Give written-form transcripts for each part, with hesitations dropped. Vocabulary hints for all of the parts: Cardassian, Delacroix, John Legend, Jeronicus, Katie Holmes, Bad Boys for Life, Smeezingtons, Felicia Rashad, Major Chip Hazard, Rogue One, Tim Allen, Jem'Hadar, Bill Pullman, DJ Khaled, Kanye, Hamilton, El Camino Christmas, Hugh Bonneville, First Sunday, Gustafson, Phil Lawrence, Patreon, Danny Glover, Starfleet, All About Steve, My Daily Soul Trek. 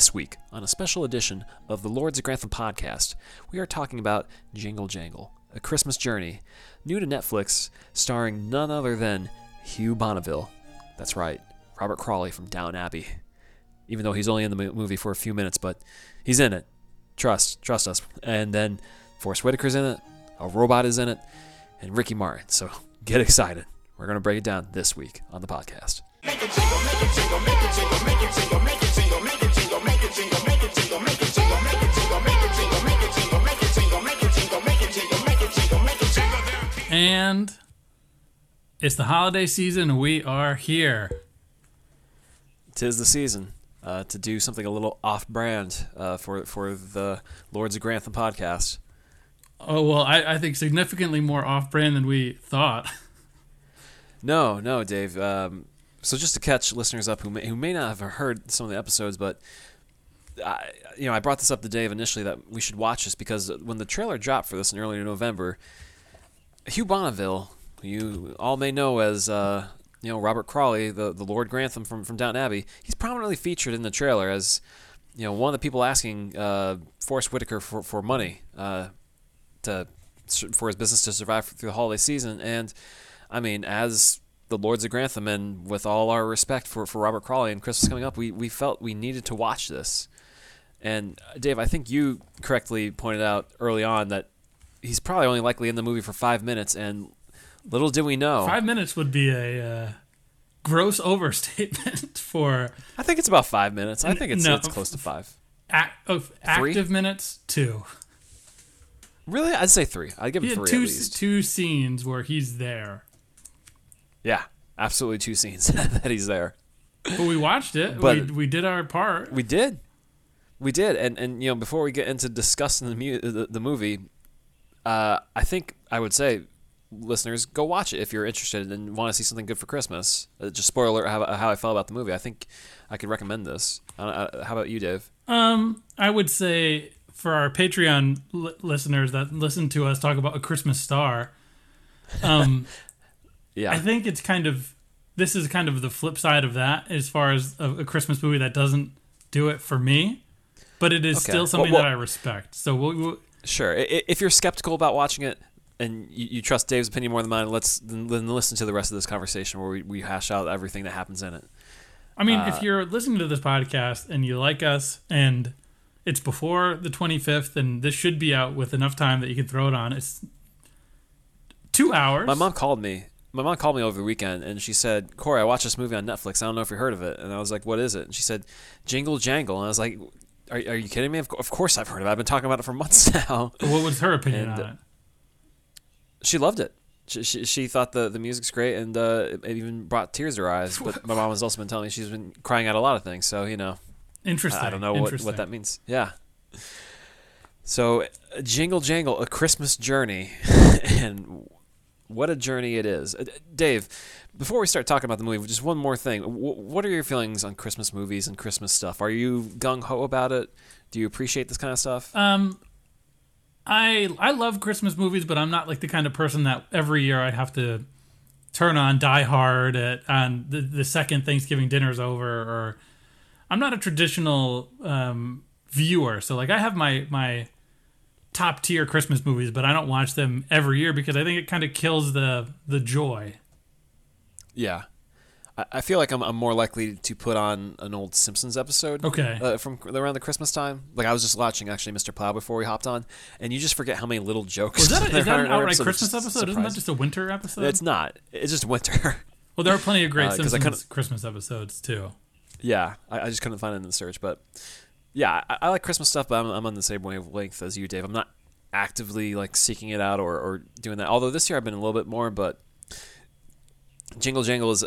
This week, on a special edition of the Lords of Grantham podcast, we are talking about Jingle Jangle, A Christmas Journey, new to Netflix, starring none other than Hugh Bonneville. That's right, Robert Crawley from Downton Abbey. Even though he's only in the movie for a few minutes, but he's in it. Trust us. And then Forrest Whitaker's in it, a robot is in it, and Ricky Martin. So get excited. We're going to break it down this week on the podcast. Make it jingle, make it jingle, make it jingle, make it jingle, make it jingle, make it jingle, make it jingle, make it jingle, make it jingle, make it jingle, make it jingle, make it jingle, make it jingle, make it jingle, make it jingle, make it jingle, make it jingle. And it's the holiday season. We are here. 'Tis the season to do something a little off-brand for the Lords of Grantham podcast. Oh well, I think significantly more off-brand than we thought. No, Dave. So just to catch listeners up who may not have heard some of the episodes, but I brought this up to Dave initially that we should watch this because when the trailer dropped for this in early November, Hugh Bonneville, who you all may know as Robert Crawley, the Lord Grantham from Downton Abbey, he's prominently featured in the trailer as one of the people asking Forrest Whitaker for money for his business to survive through the holiday season, and I mean as the Lords of Grantham, and with all our respect for Robert Crawley and Christmas coming up, we felt we needed to watch this. And Dave, I think you correctly pointed out early on that he's probably only likely in the movie for 5 minutes, and little do we know. 5 minutes would be a gross overstatement for... I think it's about 5 minutes. I think it's close to five. Active minutes, two. Really? I'd say three. I'd give him three at least. Two scenes where he's there. Yeah, absolutely two scenes that he's there. But we watched it. We did our part. We did. And before we get into discussing the movie, I think I would say, listeners, go watch it if you're interested and want to see something good for Christmas. Just spoiler alert how I felt about the movie. I think I could recommend this. How about you, Dave? I would say for our Patreon listeners that listen to us talk about A Christmas Star, yeah. I think it's this is kind of the flip side of that as far as a Christmas movie that doesn't do it for me, but it is still something that I respect. So we'll sure. If you're skeptical about watching it and you trust Dave's opinion more than mine, then listen to the rest of this conversation where we hash out everything that happens in it. I mean, if you're listening to this podcast and you like us and it's before the 25th and this should be out with enough time that you can throw it on, it's 2 hours. My mom called me over the weekend, and she said, "Corey, I watched this movie on Netflix. I don't know if you heard of it." And I was like, "What is it?" And she said, "Jingle Jangle." And I was like, are you kidding me? Of course I've heard of it. I've been talking about it for months now. What was her opinion on it? She loved it. She thought the music's great, and it even brought tears to her eyes. But my mom has also been telling me she's been crying out a lot of things. So, Interesting. I don't know what that means. Yeah. So, Jingle Jangle, A Christmas Journey. And... what a journey it is. Dave, before we start talking about the movie, just one more thing. What are your feelings on Christmas movies and Christmas stuff? Are you gung-ho about it? Do you appreciate this kind of stuff? I love Christmas movies, but I'm not like the kind of person that every year I have to turn on Die Hard on the second Thanksgiving dinner's over. Or I'm not a traditional viewer. So like I have my top tier Christmas movies, but I don't watch them every year because I think it kind of kills the joy. Yeah, I feel like I'm more likely to put on an old Simpsons episode. Okay, from around the Christmas time. Like I was just watching actually Mr. Plow before we hopped on, and you just forget how many little jokes. Is that an outright Christmas episode? Surprising. Isn't that just a winter episode? It's not. It's just winter. Well, there are plenty of great Simpsons Christmas episodes too. Yeah, I just couldn't find it in the search, but. Yeah, I like Christmas stuff, but I'm on the same wavelength as you, Dave. I'm not actively like seeking it out or doing that. Although this year I've been a little bit more, but Jingle Jangle is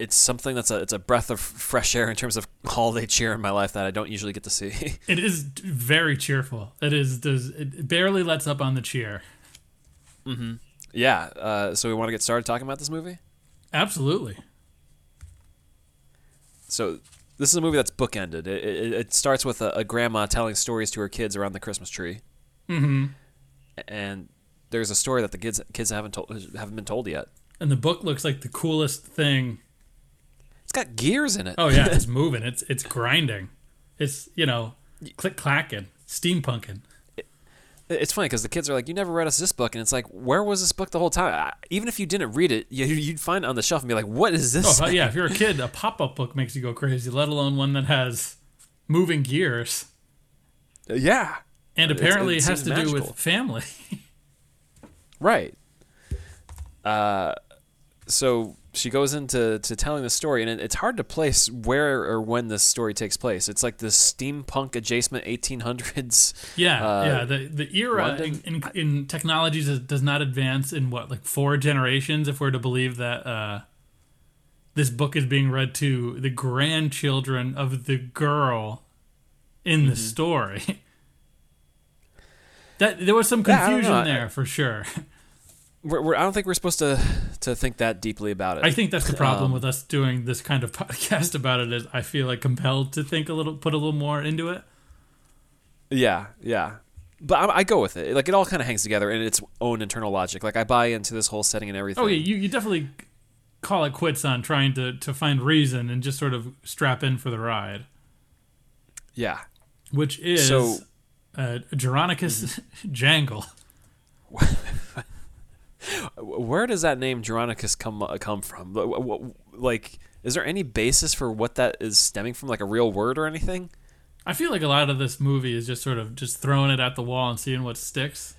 it's something that's a breath of fresh air in terms of holiday cheer in my life that I don't usually get to see. It is very cheerful. It barely lets up on the cheer. Mm-hmm. Yeah. So we want to get started talking about this movie? Absolutely. So. This is a movie that's bookended. It starts with a grandma telling stories to her kids around the Christmas tree, mm-hmm. and there's a story that the kids haven't been told yet. And the book looks like the coolest thing. It's got gears in it. Oh yeah, it's moving. It's grinding. It's, you know, click clacking, steampunking. It's funny because the kids are like, "You never read us this book," and it's like, "Where was this book the whole time?" Even if you didn't read it, you'd find it on the shelf and be like, "What is this?" Oh yeah, if you're a kid, a pop-up book makes you go crazy, let alone one that has moving gears. Yeah, and apparently it has to magical. Do with family, right? So she goes into telling the story, and it's hard to place where or when this story takes place. It's like the steampunk adjacent 1800s. Yeah. The era in technology does not advance in what, like 4 generations, if we're to believe that this book is being read to the grandchildren of the girl in the story. That there was some confusion there for sure. I don't think we're supposed to think that deeply about it. I think that's the problem with us doing this kind of podcast about it. Is I feel like compelled to think a little, put a little more into it. Yeah, but I go with it. Like it all kind of hangs together in its own internal logic. Like I buy into this whole setting and everything. Oh yeah, you definitely call it quits on trying to find reason and just sort of strap in for the ride. Yeah, which is so, Jeronicus Jangle. Where does that name Jeronicus come from? Like, is there any basis for what that is stemming from, like a real word or anything? I feel like a lot of this movie is just sort of just throwing it at the wall and seeing what sticks.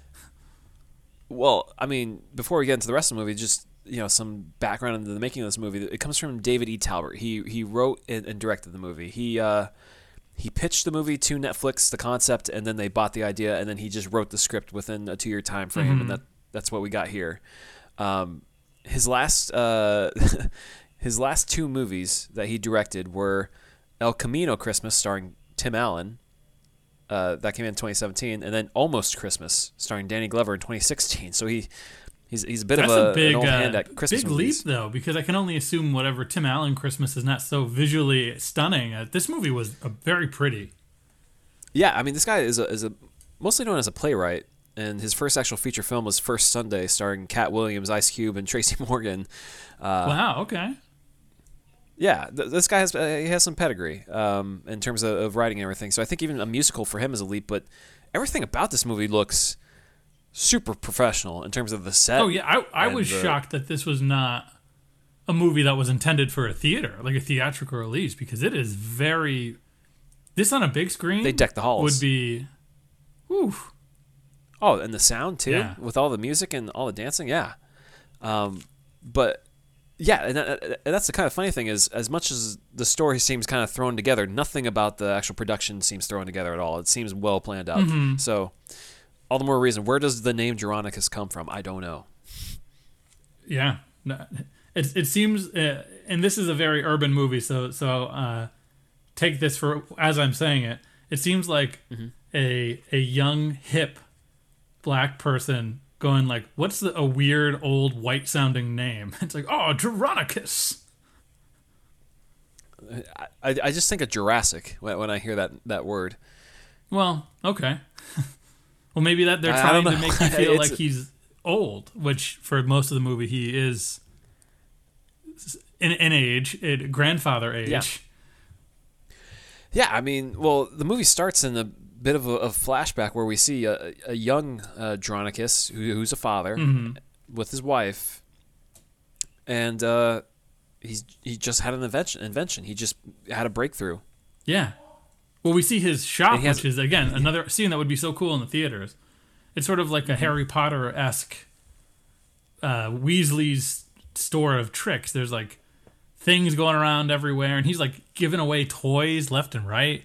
Well, I mean, before we get into the rest of the movie, just, you know, some background into the making of this movie. It comes from David E. Talbert. He wrote and directed the movie. He pitched the movie to Netflix, the concept, and then they bought the idea, and then he just wrote the script within a 2-year time frame, and that's what we got here. His last 2 movies that he directed were El Camino Christmas, starring Tim Allen, that came in 2017, and then Almost Christmas, starring Danny Glover in 2016. So he's a bit that's of an old hand at Christmas big movies. Leap though, because I can only assume whatever Tim Allen Christmas is not so visually stunning. This movie was very pretty. Yeah, I mean, this guy is mostly known as a playwright. And his first actual feature film was First Sunday, starring Cat Williams, Ice Cube, and Tracy Morgan. Wow. Okay. Yeah, this guy has some pedigree in terms of writing and everything. So I think even a musical for him is a leap. But everything about this movie looks super professional in terms of the set. Oh yeah, I was shocked that this was not a movie that was intended for a theater, like a theatrical release, because it is very. This on a big screen. They deck the halls. Would be. Whew. Oh, and the sound, too, yeah. With all the music and all the dancing, yeah. But, yeah, and that's the kind of funny thing is, as much as the story seems kind of thrown together, nothing about the actual production seems thrown together at all. It seems well planned out. Mm-hmm. So, all the more reason, where does the name Jeronicus come from? I don't know. Yeah. It seems, and this is a very urban movie, so take this for as I'm saying it. It seems like a young, hip Black person going like, what's a weird old white sounding name? It's like, oh, Jeronicus. I just think of Jurassic when I hear that word. Well, okay. Well, maybe that they're trying to make you feel like he's old, which for most of the movie he is in age, grandfather age. Yeah, I mean, well, the movie starts in the bit of a flashback where we see a young Jeronicus who's a father with his wife, and he just had an invention. He just had a breakthrough. Yeah. Well, we see his shop, which is again another scene that would be so cool in the theaters. It's sort of like a Harry Potter-esque Weasley's store of tricks. There's like things going around everywhere, and he's like giving away toys left and right.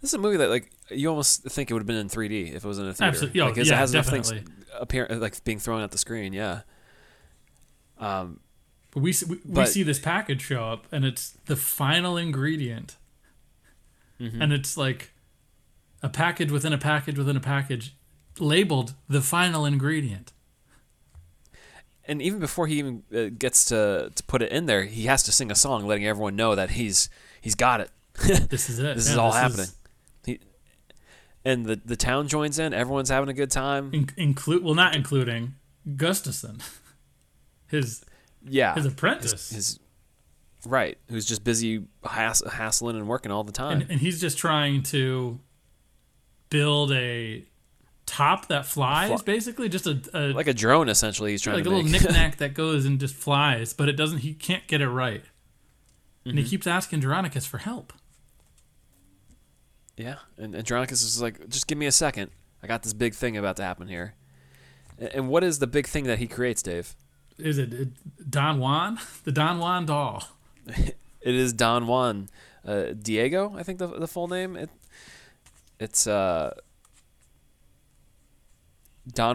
This is a movie that, like, you almost think it would have been in 3D if it was in a theater. Absolutely. Oh, because it has definitely enough things being thrown at the screen, yeah. But we see this package show up, and it's the final ingredient. Mm-hmm. And it's like a package within a package within a package labeled the final ingredient. And even before he even gets to put it in there, he has to sing a song letting everyone know that he's got it. This is it. This is all happening. And the town joins in. Everyone's having a good time. Not including Gustafson, his apprentice. His Right, who's just busy hassling and working all the time. And he's just trying to build a top that flies, basically. Just a like a drone, essentially. He's trying like to make a little knickknack that goes and just flies, but it doesn't. He can't get it right, and he keeps asking Jeronicus for help. Yeah, and Jeronicus is like, just give me a second. I got this big thing about to happen here. And what is the big thing that he creates, Dave? Is it Don Juan? The Don Juan doll. It is Don Juan Diego, I think the full name. It's Don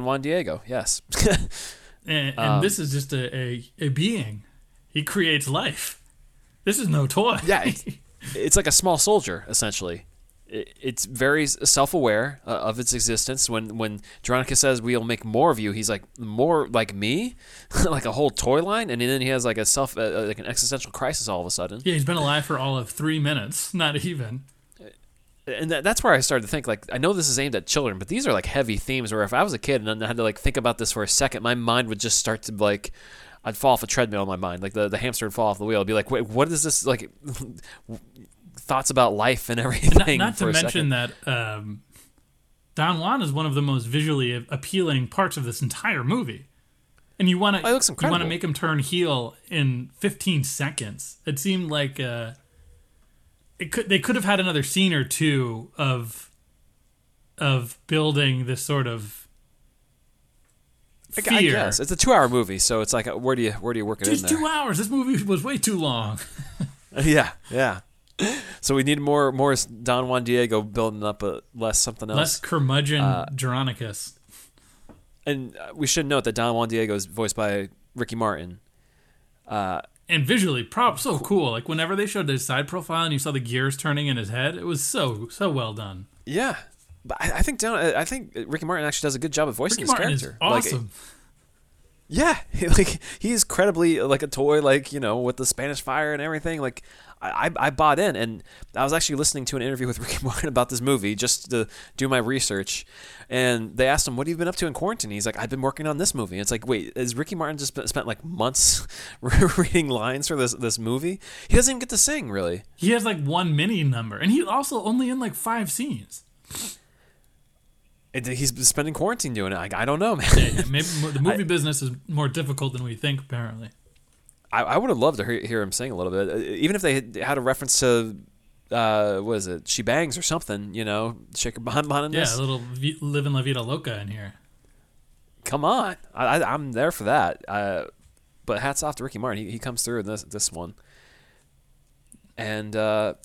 Juan Diego, yes. and this is just a being. He creates life. This is no toy. Yeah, it's like a small soldier, essentially. It's very self-aware of its existence. When Jeronicus says, we'll make more of you, he's like, more like me? Like a whole toy line? And then he has like an existential crisis all of a sudden. Yeah, he's been alive for all of 3 minutes, not even. And that's where I started to think, like, I know this is aimed at children, but these are like heavy themes where if I was a kid and I had to like think about this for a second, my mind would just start to like... I'd fall off a treadmill in my mind. Like the hamster would fall off the wheel. I'd be like, wait, what is this? Like... thoughts about life and everything. Not to mention that Don Juan is one of the most visually appealing parts of this entire movie, and you want to make him turn heel in 15 seconds. It seemed like they could have had another scene or two of building this sort of fear. I guess it's a 2-hour movie, so it's like where do you work it in there? 2 hours. This movie was way too long. Yeah. So we need more Don Juan Diego building up, less something else. Less curmudgeon Jeronicus. And we should note that Don Juan Diego is voiced by Ricky Martin. And visually, so cool. Like whenever they showed his side profile and you saw the gears turning in his head, it was so well done. Yeah, but I think Ricky Martin actually does a good job of voicing his character. Ricky Martin is awesome. Yeah, like he's incredibly like a toy, like, you know, with the Spanish fire and everything. Like I bought in, and I was actually listening to an interview with Ricky Martin about this movie just to do my research, and they asked him, what have you been up to in quarantine? He's like, I've been working on this movie. And it's like, wait, is Ricky Martin just spent like months reading lines for this movie? He doesn't even get to sing, really. He has like one mini number, and he's also only in like 5 scenes. He's been spending quarantine doing it. I don't know, man. Yeah, maybe the movie business is more difficult than we think, apparently. I would have loved to hear him sing a little bit, even if they had a reference to, what is it, She Bangs or something, you know, Shake Your Bon in this. Yeah, a little Livin' La Vida Loca in here. Come on. I'm there for that. But hats off to Ricky Martin. He comes through in this one. And... yeah,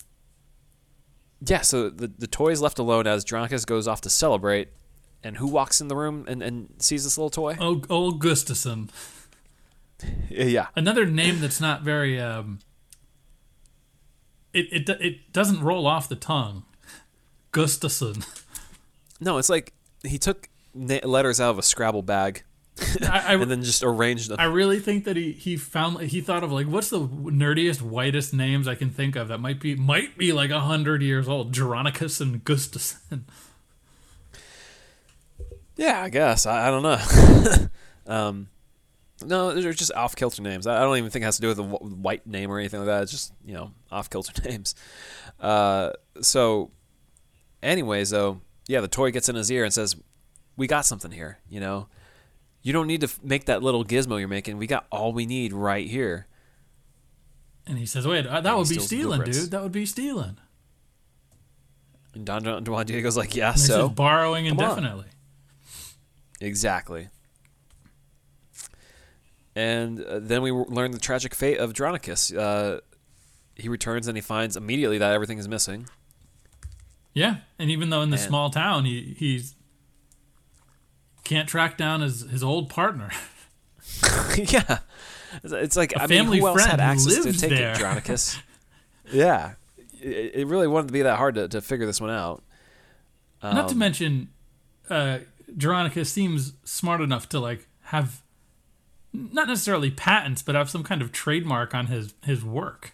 so the toy is left alone as Jeronicus goes off to celebrate, and who walks in the room and sees this little toy? Oh, old Gustafson. Yeah. Another name that's not very... It doesn't roll off the tongue. Gustafson. No, it's like he took letters out of a Scrabble bag and then just arranged them. I really think that he thought of like, what's the nerdiest, whitest names I can think of that might be like 100 years old? Jeronicus and Gustafson. Yeah, I guess I don't know. No, they're just off kilter names. I don't even think it has to do with a white name or anything like that. It's just, you know, off kilter names. So, anyways, though, yeah, the toy gets in his ear and says, "We got something here," you know. You don't need to make that little gizmo you're making. We got all we need right here. And he says, wait, that would be stealing, dude. That would be stealing. And Don Juan Diego's like, yeah, so. He's borrowing indefinitely. Exactly. And then we learn the tragic fate of Jeronicus. He returns and he finds immediately that everything is missing. Yeah, and even though in this small town, he's... can't track down his old partner. Yeah, it's like a family who else had access to take it, Jeronicus? Yeah, it really wouldn't be that hard to figure this one out. Not to mention, Jeronicus seems smart enough to like have not necessarily patents, but have some kind of trademark on his work.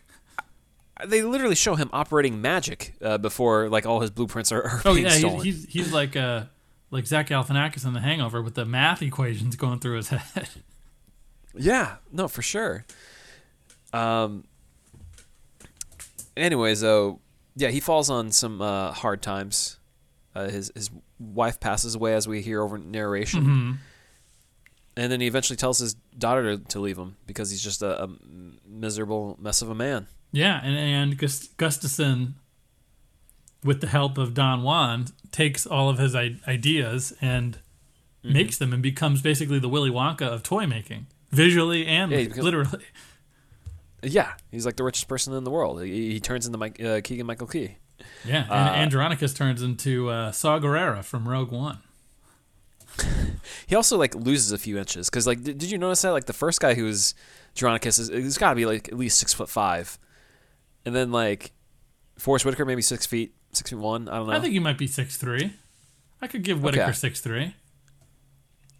They literally show him operating magic before like all his blueprints are being stolen. He's like a. Like Zach Galifianakis in The Hangover with the math equations going through his head. Yeah, no, for sure. Anyways, though, yeah, he falls on some hard times. His wife passes away, as we hear over narration. Mm-hmm. And then he eventually tells his daughter to leave him because he's just a miserable mess of a man. Yeah, and Gustafson, with the help of Don Juan, takes all of his ideas and mm-hmm. makes them and becomes basically the Willy Wonka of toy making, visually and literally. Yeah, he's like the richest person in the world. He turns into Keegan-Michael Key. Yeah, and Jeronicus turns into Saw Gerrera from Rogue One. He also like loses a few inches because like did you notice that like the first guy who was Jeronicus is he's got to be like at least 6'5", and then like Forrest Whitaker maybe 6'1". I don't know. I think he might be 6'3". I could give Whitaker 6'3".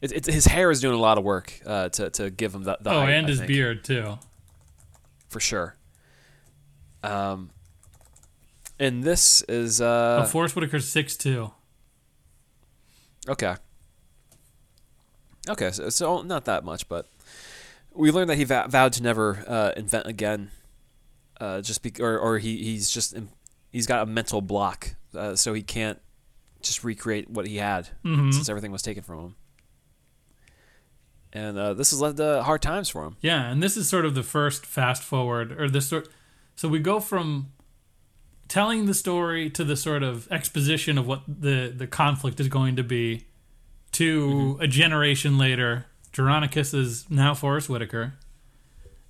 It's his hair is doing a lot of work to give him the height, and his beard too, for sure. And this is Forrest Whitaker's 6'2". Okay, so not that much, but we learned that he vowed to never invent again, he's got a mental block, so he can't just recreate what he had mm-hmm. since everything was taken from him. And this has led to hard times for him. Yeah, and this is sort of the first fast forward, so we go from telling the story to the sort of exposition of what the conflict is going to be. To mm-hmm. a generation later, Jeronicus is now Forrest Whitaker,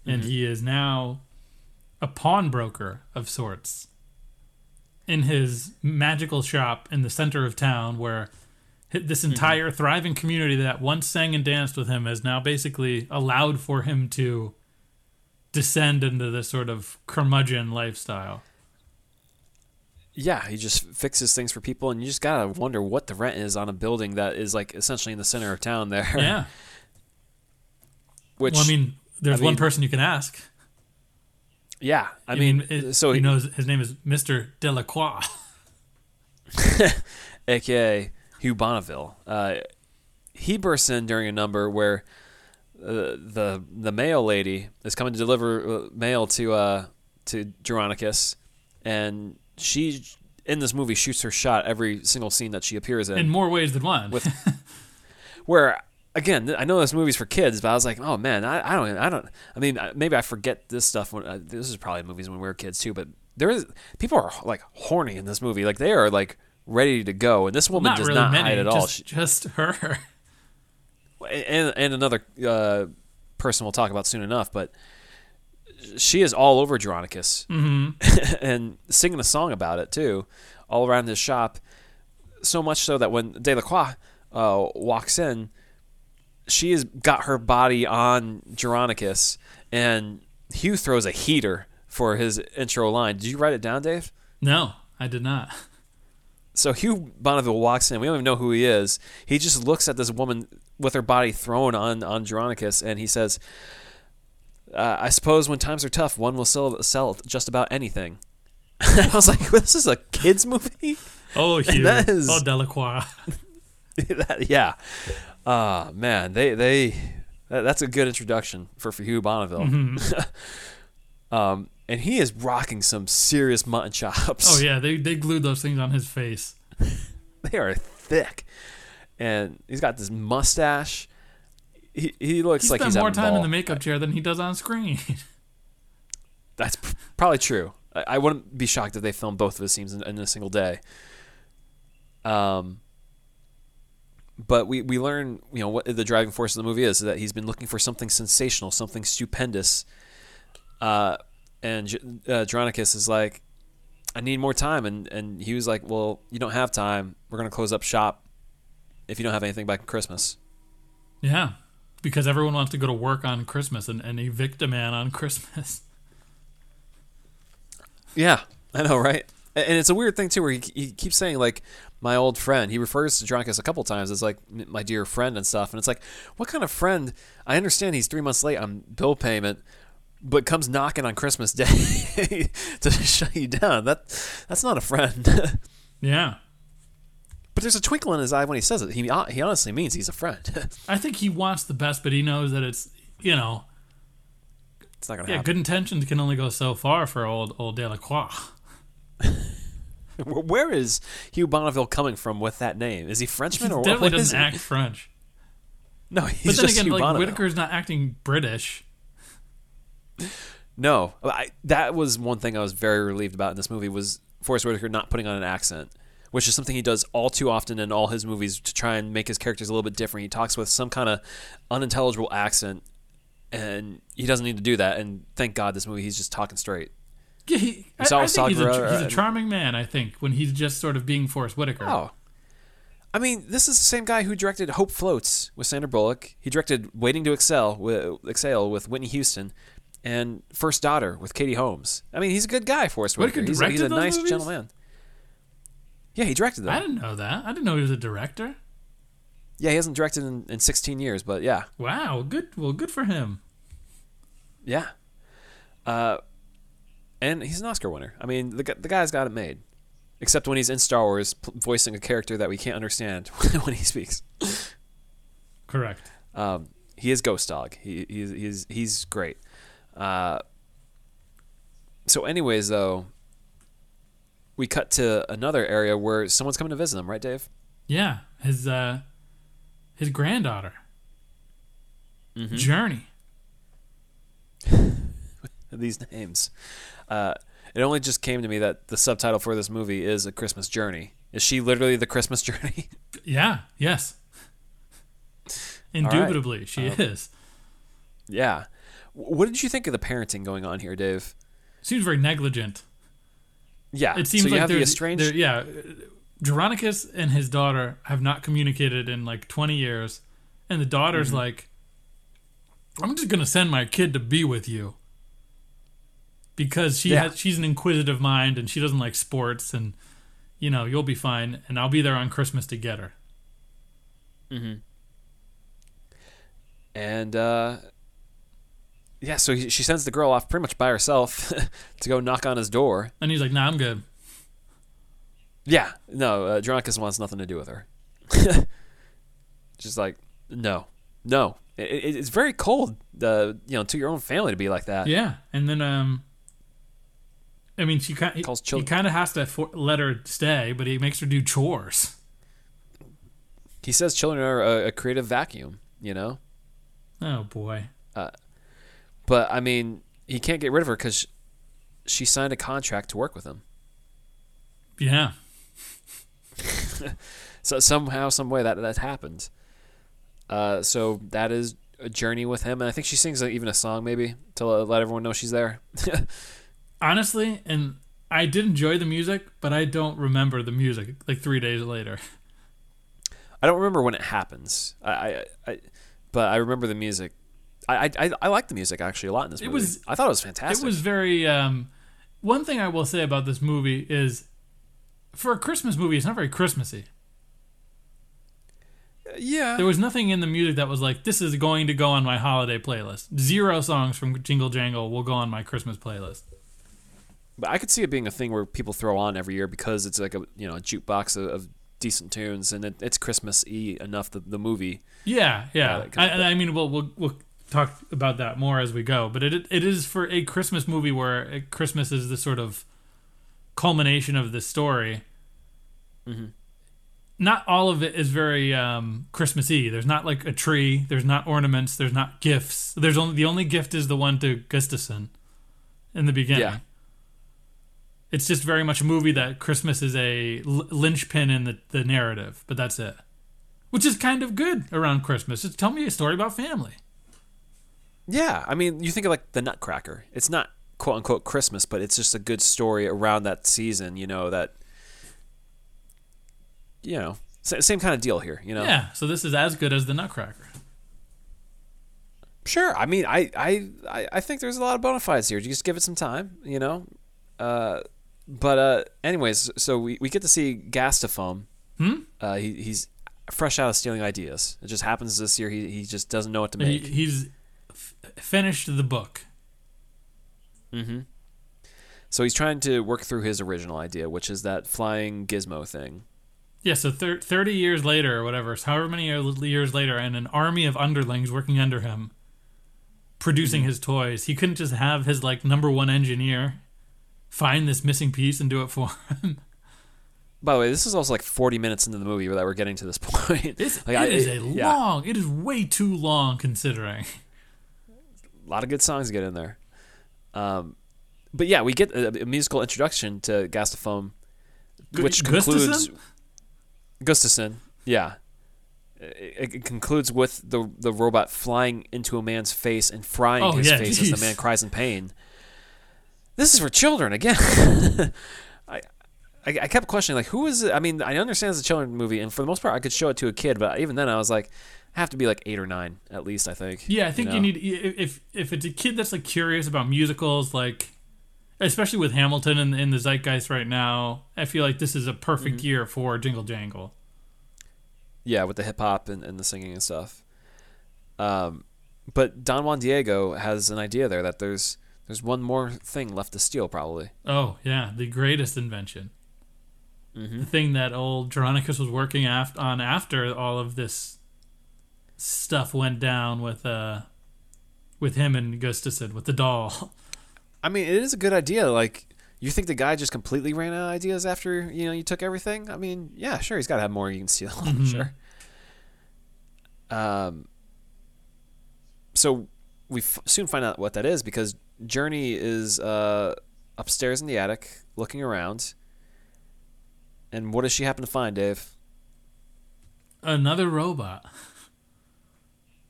and mm-hmm. he is now a pawnbroker of sorts in his magical shop in the center of town, where this entire mm-hmm. thriving community that once sang and danced with him has now basically allowed for him to descend into this sort of curmudgeon lifestyle. Yeah, he just fixes things for people, and you just gotta wonder what the rent is on a building that is like essentially in the center of town there. Yeah. Which, well, I mean, there's one person you can ask. Yeah, so he knows his name is Mr. Delacroix, aka Hugh Bonneville. He bursts in during a number where the mail lady is coming to deliver mail to Jeronicus, and she, in this movie, shoots her shot every single scene that she appears in. In more ways than one. Where, again, I know this movie's for kids, but I was like, oh man, I mean, maybe I forget this stuff. This is probably movies when we were kids too, but people are like horny in this movie. Like they are like ready to go. And this woman does not hide at all. Just her. And another person we'll talk about soon enough, but she is all over Jeronicus mm-hmm. and singing a song about it too, all around his shop. So much so that when Delacroix walks in, she has got her body on Jeronicus, and Hugh throws a heater for his intro line. Did you write it down, Dave? No, I did not. So Hugh Bonneville walks in. We don't even know who he is. He just looks at this woman with her body thrown on Jeronicus, and he says, I suppose when times are tough, one will sell just about anything. I was like, this is a kids movie? Oh, Hugh. That is, oh, Delacroix. Yeah. Man, that's a good introduction for Hugh Bonneville. Mm-hmm. And he is rocking some serious mutton chops. Oh, yeah. They glued those things on his face. They are thick. And he's got this mustache. He looks like he's more time in the makeup chair than he does on screen. That's probably true. I wouldn't be shocked if they filmed both of his scenes in a single day. But we learn, you know, what the driving force of the movie is that he's been looking for something sensational, something stupendous. And Jeronicus is like, I need more time, and he was like, well, you don't have time. We're gonna close up shop if you don't have anything by Christmas. Yeah. Because everyone wants to go to work on Christmas and evict a man on Christmas. Yeah, I know, right? And it's a weird thing, too, where he keeps saying, like, my old friend. He refers to Jeronicus a couple times as, like, my dear friend and stuff. And it's like, what kind of friend? I understand he's 3 months late on bill payment, but comes knocking on Christmas Day to shut you down. That's not a friend. Yeah. But there's a twinkle in his eye when he says it. He honestly means he's a friend. I think he wants the best, but he knows that it's, you know, It's not gonna happen. Yeah, good intentions can only go so far for old Delacroix. Where is Hugh Bonneville coming from with that name? Is he Frenchman or what? He definitely doesn't act French. No, he's just Hugh Bonneville. But then again, like, Whitaker's not acting British. No, that was one thing I was very relieved about in this movie was Forrest Whitaker not putting on an accent, which is something he does all too often in all his movies to try and make his characters a little bit different. He talks with some kind of unintelligible accent, and he doesn't need to do that. And thank God this movie, he's just talking straight. Yeah, I think he's a charming man, I think, when he's just sort of being Forrest Whitaker. Oh. I mean, this is the same guy who directed Hope Floats with Sandra Bullock. He directed Waiting to Exhale with Whitney Houston. And First Daughter with Katie Holmes. I mean, he's a good guy, Forrest Whitaker. He's a nice, gentle man. Yeah, he directed them. I didn't know that. I didn't know he was a director. Yeah, he hasn't directed in 16 years, but yeah. Wow, good. Well, good for him. Yeah. And he's an Oscar winner. I mean, the guy's got it made. Except when he's in Star Wars, voicing a character that we can't understand when he speaks. Correct. He is Ghost Dog. He's great. So anyways, though, we cut to another area where someone's coming to visit him, right, Dave? Yeah. His granddaughter. Mm-hmm. Journey. These names. It only just came to me that the subtitle for this movie is A Christmas Journey. Is she literally the Christmas Journey? Yeah. Yes. Indubitably, right. She is. Yeah. What did you think of the parenting going on here, Dave? Seems very negligent. Yeah. It seems so like they're estranged. Yeah. Jeronicus and his daughter have not communicated in like 20 years. And the daughter's like, I'm just going to send my kid to be with you. Because she's an inquisitive mind and she doesn't like sports. And, you know, you'll be fine. And I'll be there on Christmas to get her. Mm-hmm. And, yeah, so she sends the girl off pretty much by herself to go knock on his door. And he's like, nah, I'm good. Yeah, no, Jeronicus wants nothing to do with her. Just like, no. It's very cold, to your own family to be like that. Yeah, and then, I mean, he kind of has to let her stay, but he makes her do chores. He says children are a creative vacuum, you know? Oh, boy. But, I mean, he can't get rid of her because she signed a contract to work with him. Yeah. So somehow, some way, that happened. So that is a journey with him. And I think she sings even a song, maybe, to let everyone know she's there. Honestly, and I did enjoy the music, but I don't remember the music, like 3 days later. I don't remember when it happens. But I remember the music. I like the music actually a lot in this movie. I thought it was fantastic. It was very... one thing I will say about this movie is, for a Christmas movie, it's not very Christmassy. Yeah. There was nothing in the music that was like, this is going to go on my holiday playlist. Zero songs from Jingle Jangle will go on my Christmas playlist. But I could see it being a thing where people throw on every year because it's like a jukebox of decent tunes, and it's Christmas-y enough, the movie. Yeah. We'll talk about that more as we go, but it is for a Christmas movie where Christmas is the sort of culmination of the story. Mm-hmm. Not all of it is very Christmassy. There's not like a tree. There's not ornaments. There's not gifts. There's only the only gift is the one to Gustafson in the beginning. Yeah. It's just very much a movie that Christmas is a linchpin in the narrative, but that's it. Which is kind of good around Christmas. Just tell me a story about family. Yeah, I mean, you think of like the Nutcracker. It's not "quote unquote" Christmas, but it's just a good story around that season. Same kind of deal here. Yeah. So this is as good as the Nutcracker. Sure. I mean, I think there's a lot of bona fides here. You just give it some time. Anyways, so we get to see Gustafson. He's fresh out of stealing ideas. It just happens this year. He just doesn't know what to make. He's finished the book. Mm-hmm. So he's trying to work through his original idea, which is that flying gizmo thing. Yeah, so 30 years later or whatever, so however many years later, and an army of underlings working under him producing his toys. He couldn't just have his like number one engineer find this missing piece and do it for him. By the way, this is also like 40 minutes into the movie that we're getting to this point. It is long. It is way too long considering. A lot of good songs get in there. But yeah, we get a musical introduction to Gustafson, which concludes... Gustafson, yeah. It concludes with the robot flying into a man's face and frying his face as the man cries in pain. This is for children, again. I kept questioning, like, who is it? I mean, I understand it's a children's movie, and for the most part, I could show it to a kid, but even then I was like, I have to be like 8 or 9, at least, I think. Yeah, I think you need, if it's a kid that's like curious about musicals, like, especially with Hamilton and the zeitgeist right now, I feel like this is a perfect year for Jingle Jangle. Yeah, with the hip-hop and the singing and stuff. But Don Juan Diego has an idea there that there's one more thing left to steal, probably. Oh, yeah, the greatest invention. Mm-hmm. The thing that old Jeronicus was working on after all of this stuff went down with him and Gustafson, with the doll. I mean, it is a good idea. Like, you think the guy just completely ran out of ideas after, you took everything? I mean, yeah, sure, he's got to have more you can steal, I'm sure. So we soon find out what that is, because Journey is upstairs in the attic looking around. And what does she happen to find, Dave? Another robot.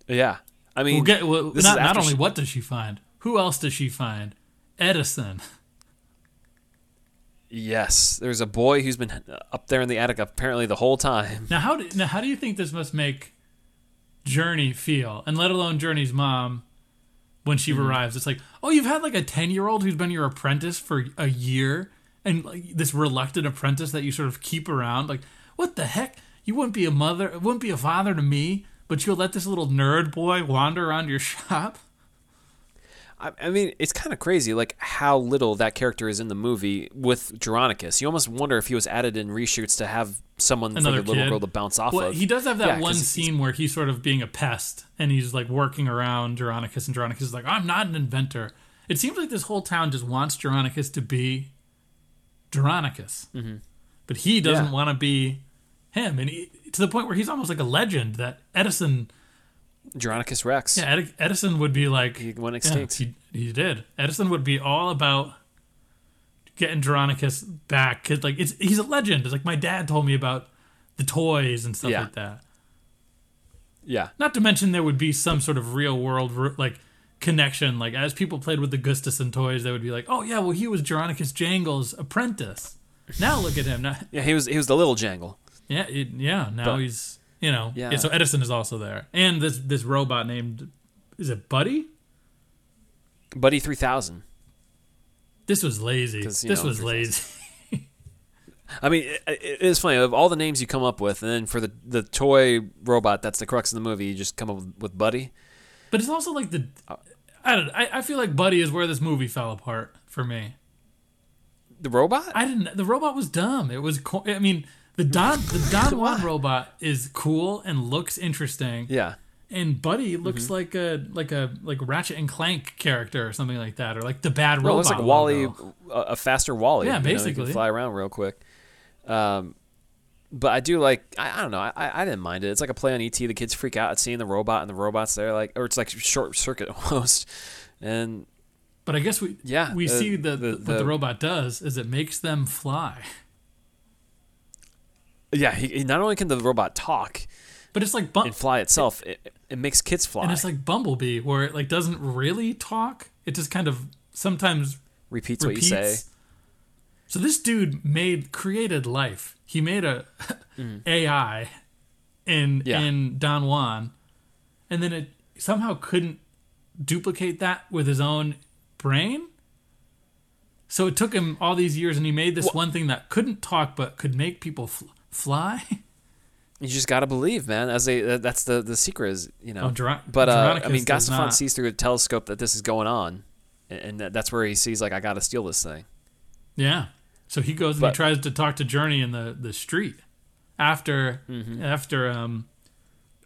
Yeah. I mean... Not only what does she find, who else does she find? Edison. Yes. There's a boy who's been up there in the attic apparently the whole time. Now, how do you think this must make Journey feel? And let alone Journey's mom, when she arrives. It's like, oh, you've had like a 10-year-old who's been your apprentice for a year? And like this reluctant apprentice that you sort of keep around, like, what the heck? You wouldn't be a father to me, but you'll let this little nerd boy wander around your shop? I mean, it's kind of crazy, like, how little that character is in the movie with Jeronicus. You almost wonder if he was added in reshoots to have someone for the little girl to bounce off of. He does have that one scene where he's sort of being a pest, and he's, like, working around Jeronicus, and Jeronicus is like, I'm not an inventor. It seems like this whole town just wants Jeronicus to be... Jeronicus, but he doesn't want to be him, and to the point where he's almost like a legend. That Edison, Jeronicus Rex, Edison would be like, he went extinct. He did. Edison would be all about getting Jeronicus back, cause like he's a legend. It's like my dad told me about the toys and stuff like that. Yeah. Not to mention there would be some sort of real world like connection, like as people played with the Gustafson toys, they would be like, oh yeah, well, he was Jeronicus Jangle's apprentice, now look at him now. Yeah, he was the little Jangle. He's so Edison is also there, and this robot named, is it Buddy 3000? This was lazy. I mean, it is funny. Of all the names you come up with, and then for the toy robot that's the crux of the movie, you just come up with Buddy. But it's also like I feel like Buddy is where this movie fell apart for me. The robot? The robot was dumb. It was. I mean, the Don Juan robot is cool and looks interesting. Yeah. And Buddy looks like Ratchet and Clank character or something like that, or like the bad robot. It looks like Wall-E, a faster Wall-E. Yeah, basically. You can fly around real quick. But I do like, I don't know, I didn't mind it. It's like a play on E.T. The kids freak out at seeing the robot, and the robot's there, like, or it's like short circuit almost. But I guess we see what the robot does is it makes them fly. Yeah, he not only can the robot talk, but it's like and fly itself. It makes kids fly. And it's like Bumblebee, where it like doesn't really talk. It just kind of sometimes repeats what you say. So this dude created life. He made a AI in Don Juan, and then it somehow couldn't duplicate that with his own brain. So it took him all these years, and he made this one thing that couldn't talk but could make people fly. You just gotta believe, man. That's the secret, is Gustafson sees through a telescope that this is going on, and that's where he sees, like, I gotta steal this thing. Yeah. So he goes and he tries to talk to Journey in the street after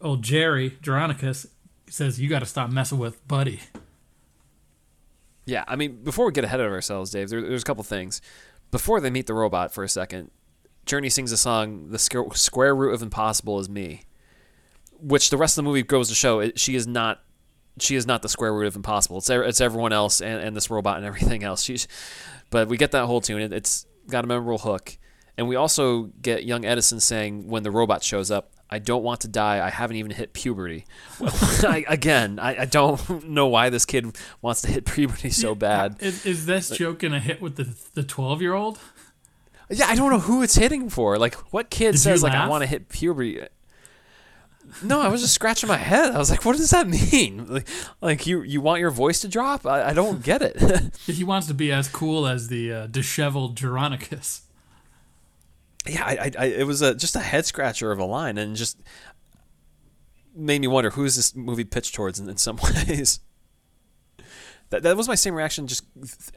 old Jeronicus says, you got to stop messing with Buddy. Yeah, I mean, before we get ahead of ourselves, Dave, there's a couple things. Before they meet the robot for a second, Journey sings a song, The Square Root of Impossible Is Me, which the rest of the movie goes to show she is not the square root of impossible. It's everyone else and this robot and everything else. But we get that whole tune. It's got a memorable hook. And we also get young Edison saying when the robot shows up, I don't want to die. I haven't even hit puberty. I don't know why this kid wants to hit puberty so bad. Is this joke going to hit with the 12-year-old? Yeah, I don't know who it's hitting for. Like, what kid says, like, I want to hit puberty? No, I was just scratching my head. I was like, what does that mean? Like you want your voice to drop? I don't get it. He wants to be as cool as the disheveled Jeronicus. Yeah, it was just a head-scratcher of a line and just made me wonder, who is this movie pitched towards in some ways? That was my same reaction. Just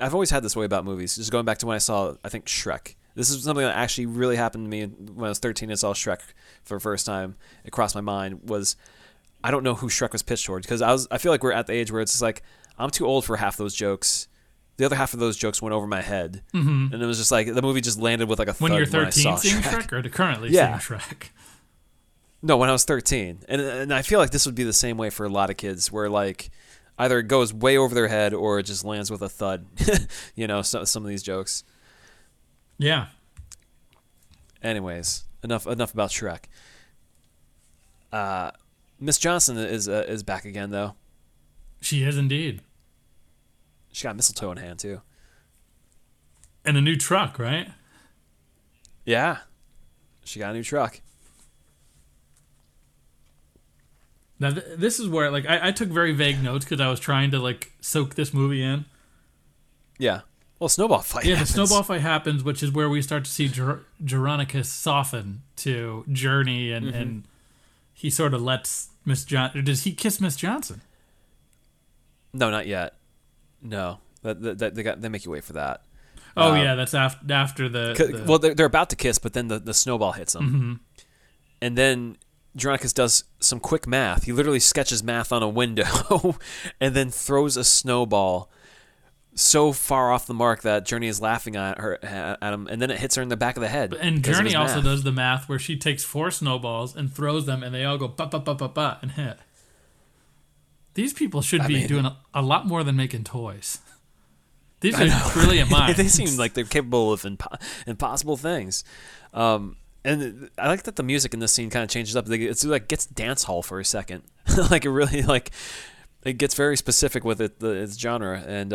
I've always had this way about movies, just going back to when I saw, I think, Shrek. This is something that actually really happened to me when I was 13 and saw Shrek for the first time. It crossed my mind was, I don't know who Shrek was pitched towards, because I feel like we're at the age where it's just like, I'm too old for half those jokes. The other half of those jokes went over my head. Mm-hmm. And it was just like, the movie just landed with like a thud when you're 13 when I saw seeing Shrek. Shrek or currently seeing Shrek? No, when I was 13. And I feel like this would be the same way for a lot of kids, where like either it goes way over their head or it just lands with a thud, you know, so, some of these jokes. Yeah. Anyways, enough about Shrek. Miss Johnson is back again, though. She is indeed. She got mistletoe in hand too. And a new truck, right? Yeah. She got a new truck. Now this is where like I took very vague notes because I was trying to like soak this movie in. Yeah. Well, snowball fight. Yeah, the snowball fight happens, which is where we start to see Jeronicus soften to Journey, and, mm-hmm. and he sort of lets Miss Johnson. Does he kiss Miss Johnson? No, not yet. No, they make you wait for that. Oh yeah, that's after the. Well, they're about to kiss, but then the snowball hits them, mm-hmm. and then Jeronicus does some quick math. He literally sketches math on a window, and then throws a snowball so far off the mark that Journey is laughing at him, and then it hits her in the back of the head. And Journey also does the math where she takes 4 snowballs and throws them, and they all go ba ba ba ba ba and hit. These people should be doing a lot more than making toys. These are brilliant minds. They seem like they're capable of impossible things. And I like that the music in this scene kind of changes up. It's like gets dance hall for a second. Like it really like it gets very specific with its genre, and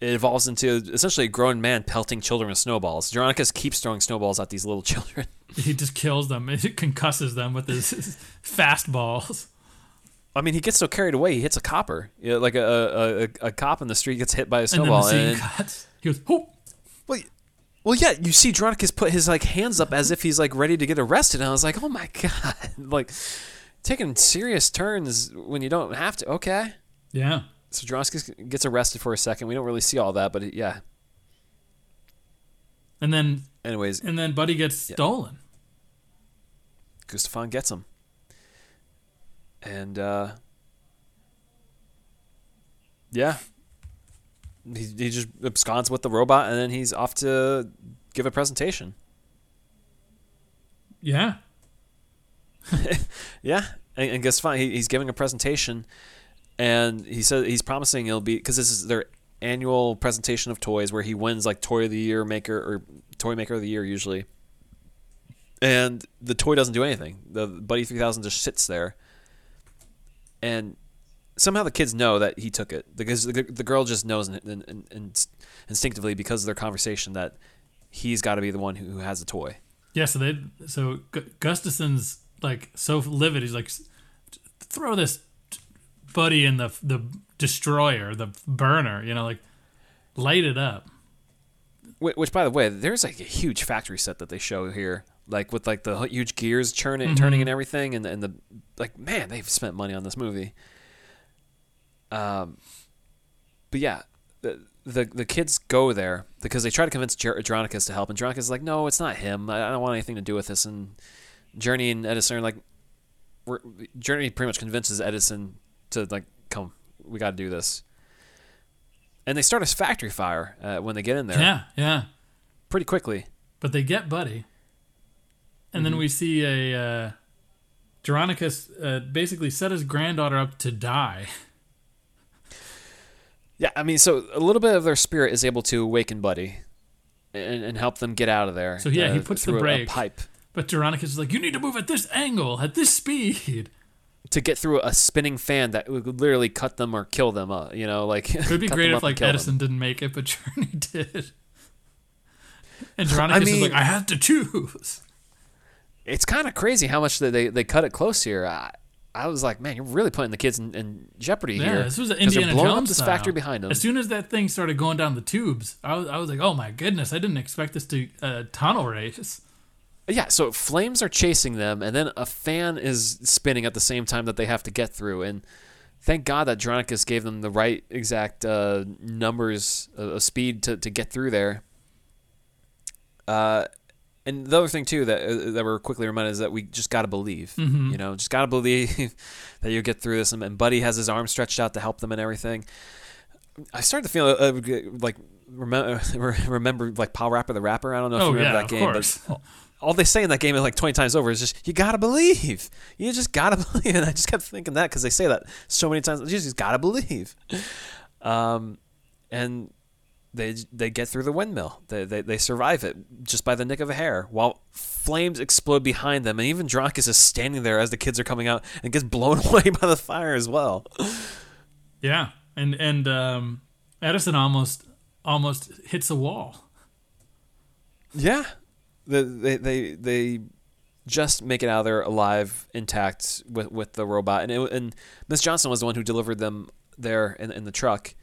it evolves into essentially a grown man pelting children with snowballs. Jeronicus keeps throwing snowballs at these little children. He just kills them. He concusses them with his fastballs. I mean, he gets so carried away, he hits a copper. You know, like a cop in the street gets hit by a snowball. And then the scene cuts. He goes, whoop. Well, yeah, you see Jeronicus put his like hands up as if he's like ready to get arrested. And I was like, oh my God. Like, taking serious turns when you don't have to. Okay. Yeah. So Jeronicus gets arrested for a second. We don't really see all that, but yeah. And then... Anyways. And then Buddy gets stolen. Gustafson gets him. And, yeah, he just absconds with the robot, and then he's off to give a presentation. Yeah. Yeah. And guess fine. He's giving a presentation, and he said he's promising it'll be, cause this is their annual presentation of toys where he wins like toy of the year maker or toy maker of the year usually. And the toy doesn't do anything. The Buddy 3000 just sits there. And somehow the kids know that he took it, because the girl just knows instinctively because of their conversation that he's got to be the one who has the toy. Yeah, so Gustafson's like so livid. He's like, throw this Buddy in the destroyer, the burner, you know, like light it up. Which, by the way, there's like a huge factory set that they show here. Like with like the huge gears turning and everything, and the like, man, they've spent money on this movie. But yeah, the kids go there because they try to convince Jeronicus to help, and Jeronicus is like, no, it's not him. I don't want anything to do with this. And Journey and Edison are like, Journey pretty much convinces Edison to like, come, we got to do this. And they start a factory fire when they get in there. Yeah, yeah. Pretty quickly. But they get Buddy. And then we see a... Jeronicus basically set his granddaughter up to die. Yeah, I mean, so a little bit of their spirit is able to awaken Buddy and help them get out of there. So yeah, he puts the brake. Pipe. But Jeronicus is like, you need to move at this angle, at this speed. To get through a spinning fan that would literally cut them or kill them up, you know, like... It would be great if, like, Edison didn't make it, but Journey did. And Jeronicus is like, I have to choose. It's kind of crazy how much they cut it close here. I was like, man, you're really putting the kids in jeopardy here. Yeah, this was an Indiana Jones style. They're blowing up this factory behind them. As soon as that thing started going down the tubes, I was like, oh my goodness, I didn't expect this to tunnel race. Yeah, so flames are chasing them, and then a fan is spinning at the same time that they have to get through. And thank God that Jeronicus gave them the right exact numbers of speed to get through there. And the other thing, too, that we're quickly reminded is that we just got to believe, you know, just got to believe that you'll get through this. And Buddy has his arm stretched out to help them and everything. I started to feel like, remember, like, Paul Rapper the Rapper. I don't know if you remember that game. But all they say in that game is like 20 times over is just, you got to believe. You just got to believe. And I just kept thinking that because they say that so many times. You just got to believe. And... They get through the windmill. They survive it just by the nick of a hair while flames explode behind them. And even Jeronicus is standing there as the kids are coming out and gets blown away by the fire as well. Yeah, and Edison almost hits a wall. Yeah, they just make it out of there alive, intact with the robot. And Miss Johnson was the one who delivered them there in the truck.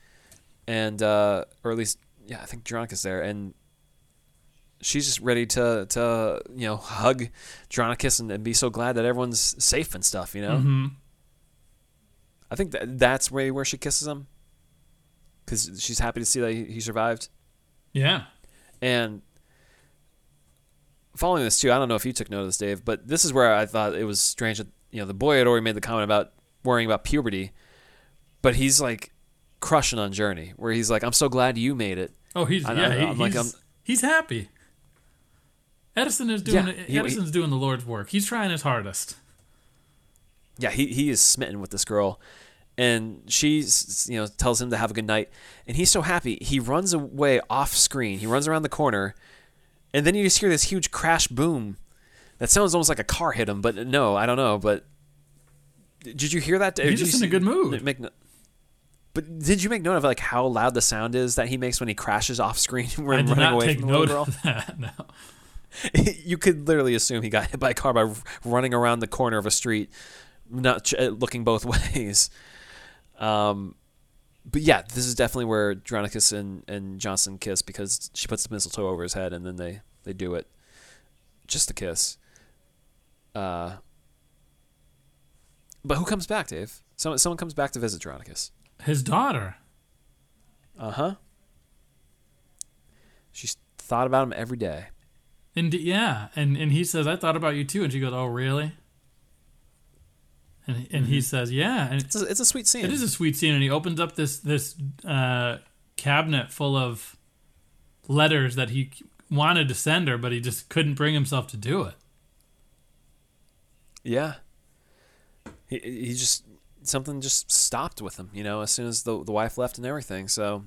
And, or at least, yeah, I think Jeronicus there. And she's just ready to you know, hug Jeronicus and be so glad that everyone's safe and stuff, you know? Mm-hmm. I think that's where she kisses him. Because she's happy to see that he survived. Yeah. And following this, too, I don't know if you took note of this, Dave, but this is where I thought it was strange that, you know, the boy had already made the comment about worrying about puberty. But he's like... crushing on Journey, where he's like, I'm so glad you made it. Oh, he's happy. Edison is doing Edison's doing the Lord's work. He's trying his hardest. Yeah, he is smitten with this girl, and she's, you know, tells him to have a good night, and he's so happy he runs away off screen. He runs around the corner, and then you just hear this huge crash boom that sounds almost like a car hit him. But no, I don't know. But did you hear that? He's just in a good mood. But did you make note of like how loud the sound is that he makes when he crashes off screen when running away from the little girl? I did not take note of that, no. You could literally assume he got hit by a car by running around the corner of a street, not looking both ways. But yeah, this is definitely where Jeronicus and Johnson kiss, because she puts the mistletoe over his head and then they do it. Just a kiss. But who comes back, Dave? Someone comes back to visit Jeronicus. His daughter. Uh-huh. She's thought about him every day. And yeah, and he says, I thought about you too. And she goes, oh, really? And he says, yeah. And it's a sweet scene. It is a sweet scene. And he opens up this cabinet full of letters that he wanted to send her, but he just couldn't bring himself to do it. Yeah. He just... something just stopped with him, you know, as soon as the wife left and everything. So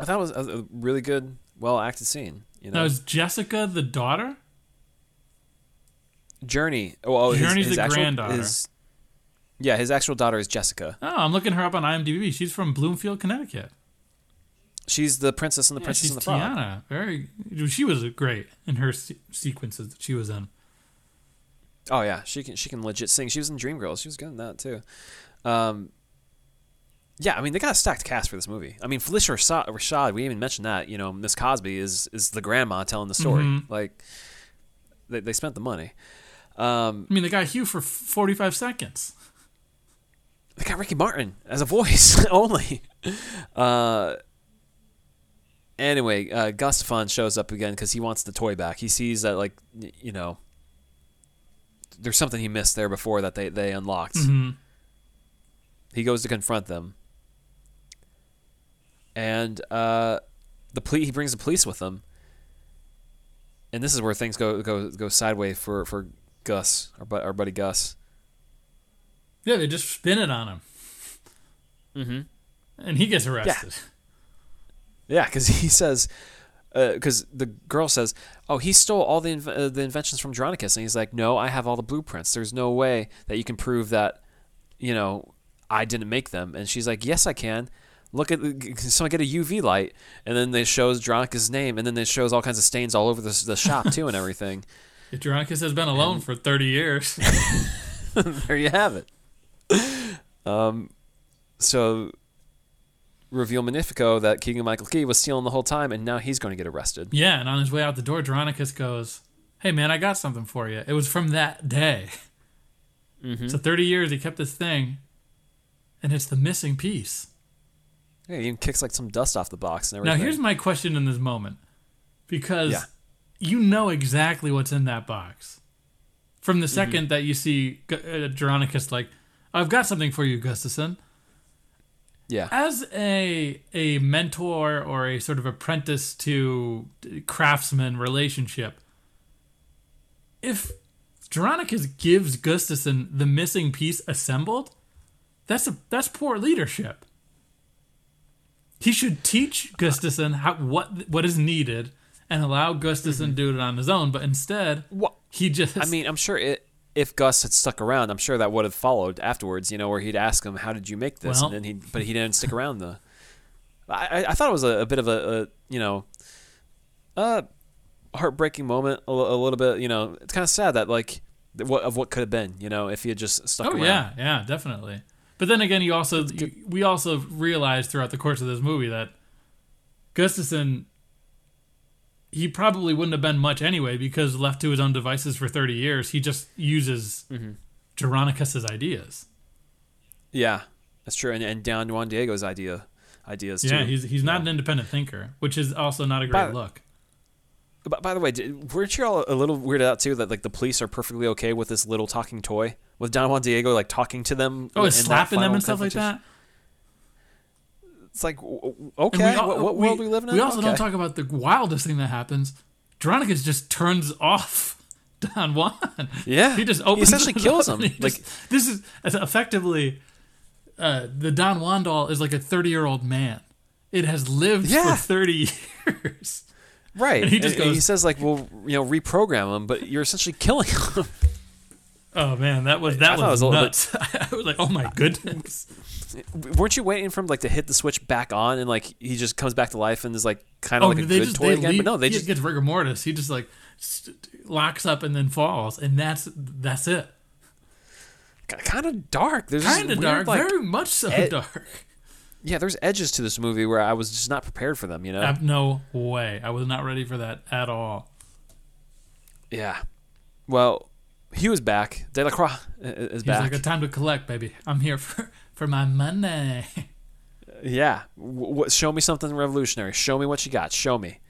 I thought it was a really good, well-acted scene. You know, now is Jessica the daughter? Journey. Oh, Journey's his the actual granddaughter. His actual daughter is Jessica. Oh, I'm looking her up on IMDb. She's from Bloomfield, Connecticut. She's the princess in the Princess and the Frog. Tiana. She was great in her sequences that she was in. Oh, yeah. She can legit sing. She was in Dreamgirls. She was good in that, too. Yeah, I mean, they got a stacked cast for this movie. I mean, Felicia Rashad, we didn't even mention that. You know, Miss Cosby is the grandma telling the story. Mm-hmm. Like, they spent the money. I mean, they got Hugh for 45 seconds. They got Ricky Martin as a voice only. Anyway, Gustafson shows up again because he wants the toy back. He sees that, like, you know, there's something he missed there before that they unlocked. Mm-hmm. He goes to confront them. and he brings the police with him. And this is where things go sideways for Gus, our buddy Gus. Yeah, they just spin it on him. Mm-hmm. And he gets arrested. Yeah, because he says, because the girl says, "Oh, he stole all the inventions from Jeronicus," and he's like, "No, I have all the blueprints. There's no way that you can prove that, you know, I didn't make them." And she's like, "Yes, I can. Look at someone get a UV light," and then they shows Jeronicus' name, and then it shows all kinds of stains all over the shop too and everything. If Jeronicus has been alone for 30 years. There you have it. So reveal Magnifico that Keegan-Michael Key was stealing the whole time, and now he's going to get arrested. Yeah, and on his way out the door, Jeronicus goes, "Hey man, I got something for you. It was from that day." Mm-hmm. So 30 years he kept this thing, and it's the missing piece. Yeah, he even kicks like some dust off the box and everything. Now here's my question in this moment, because you know exactly what's in that box from the second that you see Jeronicus like, "I've got something for you, Gustafson." Yeah. As a mentor or a sort of apprentice to craftsman relationship, if Jeronicus gives Gustafson the missing piece assembled, that's poor leadership. He should teach Gustafson what is needed and allow Gustafson to do it on his own. But instead, he just... I mean, I'm sure if Gus had stuck around, I'm sure that would have followed afterwards, you know, where he'd ask him, "How did you make this?" And then but he didn't stick around, though. I thought it was a bit of a heartbreaking moment, a little bit, you know. It's kind of sad that, like, what could have been, you know, if he had just stuck around. Oh, yeah, definitely. But then again, we also realized throughout the course of this movie that Gustafson, he probably wouldn't have been much anyway, because left to his own devices for 30 years, he just uses Jeronicus's ideas. Yeah, that's true. And Don Juan Diego's ideas too. Yeah, he's not an independent thinker, which is also not a great look. By the way, weren't you all a little weirded out too that like the police are perfectly okay with this little talking toy with Don Juan Diego like talking to them? Oh, and slapping them and stuff like that. It's like, okay, what world we live in? We also don't talk about the wildest thing that happens. Jeronicus just turns off Don Juan. Yeah, he just opens. He essentially kills him. Like this is effectively the Don Juan doll is like a 30-year-old man. It has lived for 30 years. Right, and he says like, "Well, you know, reprogram him," but you're essentially killing him. Oh man, that was nuts. I was like, "Oh my goodness!" Weren't you waiting for him like to hit the switch back on and like he just comes back to life and is like kind of like a good toy again? But no, he just gets rigor mortis. He just like locks up and then falls, and that's it. Kind of dark. Kind of dark. Like, very much so dark. Yeah, there's edges to this movie where I was just not prepared for them, you know? No way. I was not ready for that at all. Yeah. Well, he was back. Delacroix is back. He's like, "Time to collect, baby. I'm here for my money." Yeah. Show me something revolutionary. Show me what you got. Show me.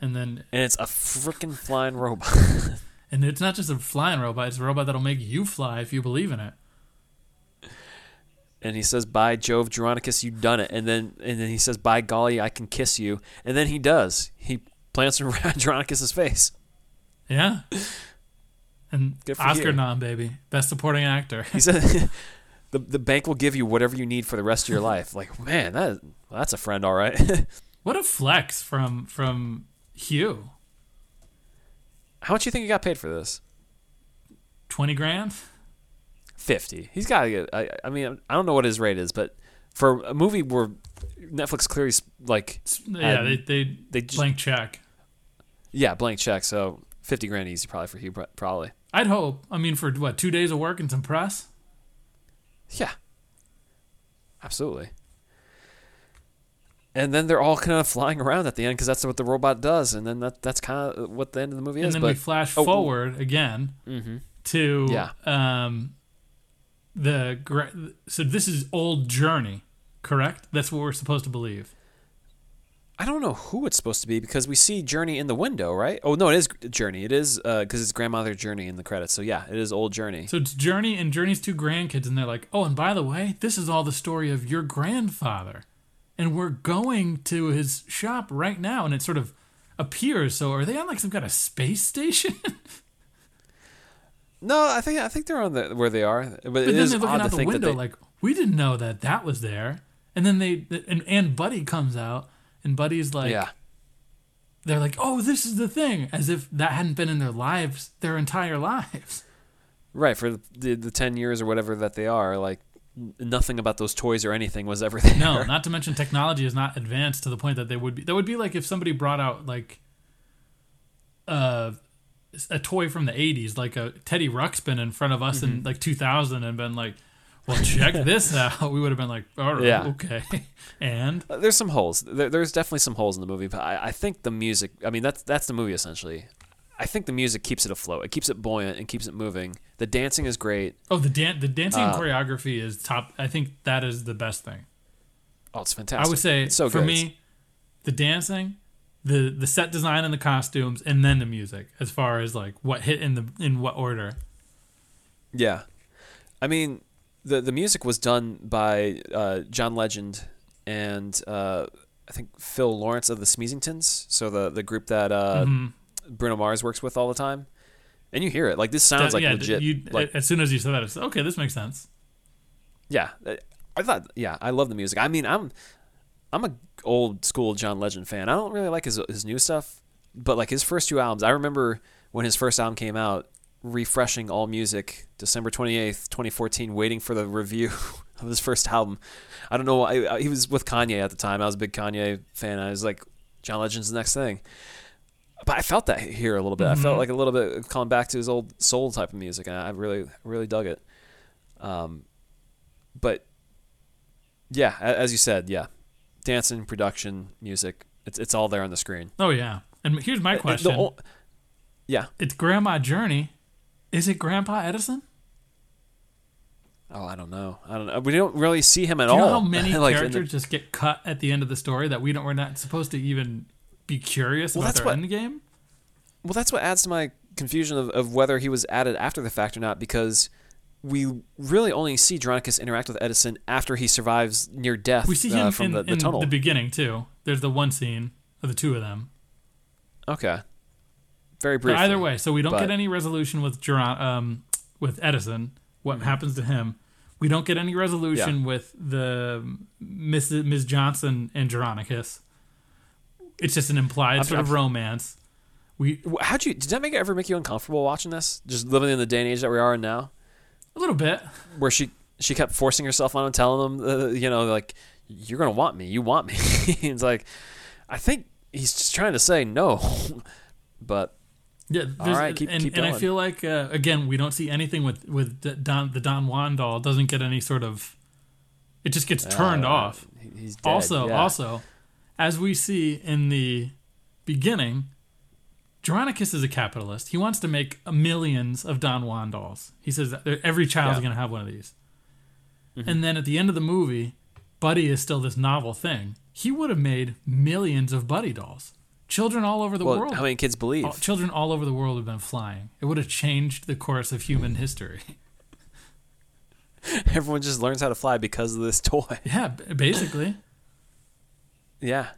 And it's a freaking flying robot. And it's not just a flying robot. It's a robot that'll make you fly if you believe in it. And he says, "By Jove, Jeronicus, you done it." And then he says, "By golly, I can kiss you." And then he does. He plants him around Jeronicus's face. Yeah. And Oscar nom, baby. Best supporting actor. He said, the bank will give you whatever you need for the rest of your life. Like, man, that's a friend, all right. What a flex from Hugh. How much do you think he got paid for this? 20 grand? 50. He's got to get... I mean, I don't know what his rate is, but for a movie where Netflix clearly like... Yeah, they just, blank check. Yeah, blank check. So 50 grand easy probably for Hugh, probably. I'd hope. I mean, for what, 2 days of work and some press? Yeah. Absolutely. And then they're all kind of flying around at the end because that's what the robot does. And then that's kind of what the end of the movie is. And then we flash forward again to... Yeah. So this is old Journey, correct? That's what we're supposed to believe. I don't know who it's supposed to be because we see Journey in the window, right? Oh, no, it is Journey. It is because it's Grandmother Journey in the credits. So, yeah, it is old Journey. So it's Journey and Journey's two grandkids, and they're like, "Oh, and by the way, this is all the story of your grandfather." and we're going to his shop right now, and it sort of appears. So are they on like some kind of space station? No, I think they're on the where they are, but then is they're looking out the window like we didn't know that was there. And then and Buddy comes out, and Buddy's like, yeah. They're like, oh, this is the thing, as if that hadn't been in their entire lives. Right, for the 10 years or whatever that they are, like nothing about those toys or anything was ever there. No, not to mention technology is not advanced to the point that they would be. That would be like if somebody brought out like a toy from the 80s, like a Teddy Ruxpin in front of us in like 2000 and been like, well, check this out. We would have been like, all right, okay. And there's some holes. There's definitely some holes in the movie, but I think the music, I mean, that's the movie essentially. I think the music keeps it afloat. It keeps it buoyant and keeps it moving. The dancing is great. Oh, the dancing and choreography is top. I think that is the best thing. Oh, it's fantastic. I would say, it's so for me, the dancing, the set design and the costumes, and then the music, as far as like what hit in what order. Yeah. I mean, the music was done by John Legend and I think Phil Lawrence of the Smeezingtons, so the group that Bruno Mars works with all the time. And you hear it. Like, this sounds like legit. As soon as you said that, it's okay, this makes sense. Yeah. I love the music. I mean, I'm a old school John Legend fan. I don't really like his new stuff, but like his first two albums, I remember when his first album came out, refreshing All Music December 28th 2014, waiting for the review of his first album. I don't know, he was with Kanye at the time. I was a big Kanye fan. I was like, John Legend's the next thing. But I felt that here a little bit. I felt like a little bit calling back to his old soul type of music, and I really, really dug it. But yeah, as you said, yeah, dancing, production, music, it's all there on the screen. Oh yeah. And here's my question. Yeah, it's Grandma Journey. Is it Grandpa Edison? Oh, I don't know. We don't really see him at all. Do you know how many like, characters just get cut at the end of the story that we're not supposed to even be curious about their end game? Well, that's what adds to my confusion of whether he was added after the fact or not, because we really only see Jeronicus interact with Edison after he survives near death. We see him from the tunnel. In the beginning, too. There's the one scene of the two of them. Okay. Very briefly. But either way, so we don't get any resolution with Edison, what happens to him. We don't get any resolution with the Ms. Johnson and Jeronicus. It's just an implied sort of romance. Did that ever make you uncomfortable watching this? Just living in the day and age that we are in now? A little bit. Where she kept forcing herself on and telling them, like, you're going to want me. You want me. It's like, I think he's just trying to say no. But... yeah, all right, keep going. And I feel like again, we don't see anything with Don Juan doll. Doesn't get any sort of. It just gets turned off. He's dead. Also, as we see in the beginning, Jeronicus is a capitalist. He wants to make millions of Don Juan dolls. He says that every child is going to have one of these. Mm-hmm. And then at the end of the movie, Buddy is still this novel thing. He would have made millions of Buddy dolls. Children all over the world. How many kids believe? Children all over the world have been flying. It would have changed the course of human history. Everyone just learns how to fly because of this toy. Yeah, basically. Yeah.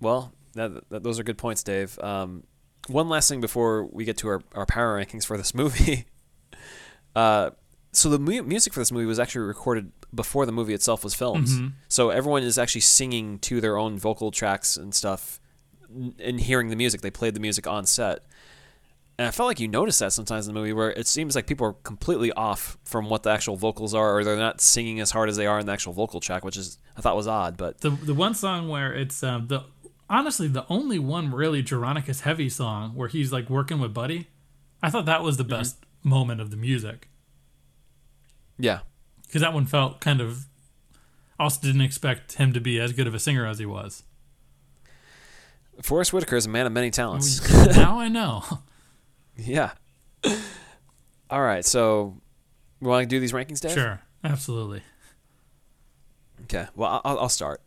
Well, those are good points, Dave. One last thing before we get to our power rankings for this movie. So the music for this movie was actually recorded before the movie itself was filmed. Mm-hmm. So everyone is actually singing to their own vocal tracks and stuff and hearing the music. They played the music on set. And I felt like you notice that sometimes in the movie where it seems like people are completely off from what the actual vocals are, or they're not singing as hard as they are in the actual vocal track, which is I thought was odd. But the one song where it's honestly the only one really Jeronicus heavy song where he's like working with Buddy, I thought that was the best moment of the music. Yeah. Because that one felt kind of... also didn't expect him to be as good of a singer as he was. Forrest Whitaker is a man of many talents. Now I know. Yeah. All right, so we want to do these rankings, Dave? Sure, absolutely. Okay, well, I'll start.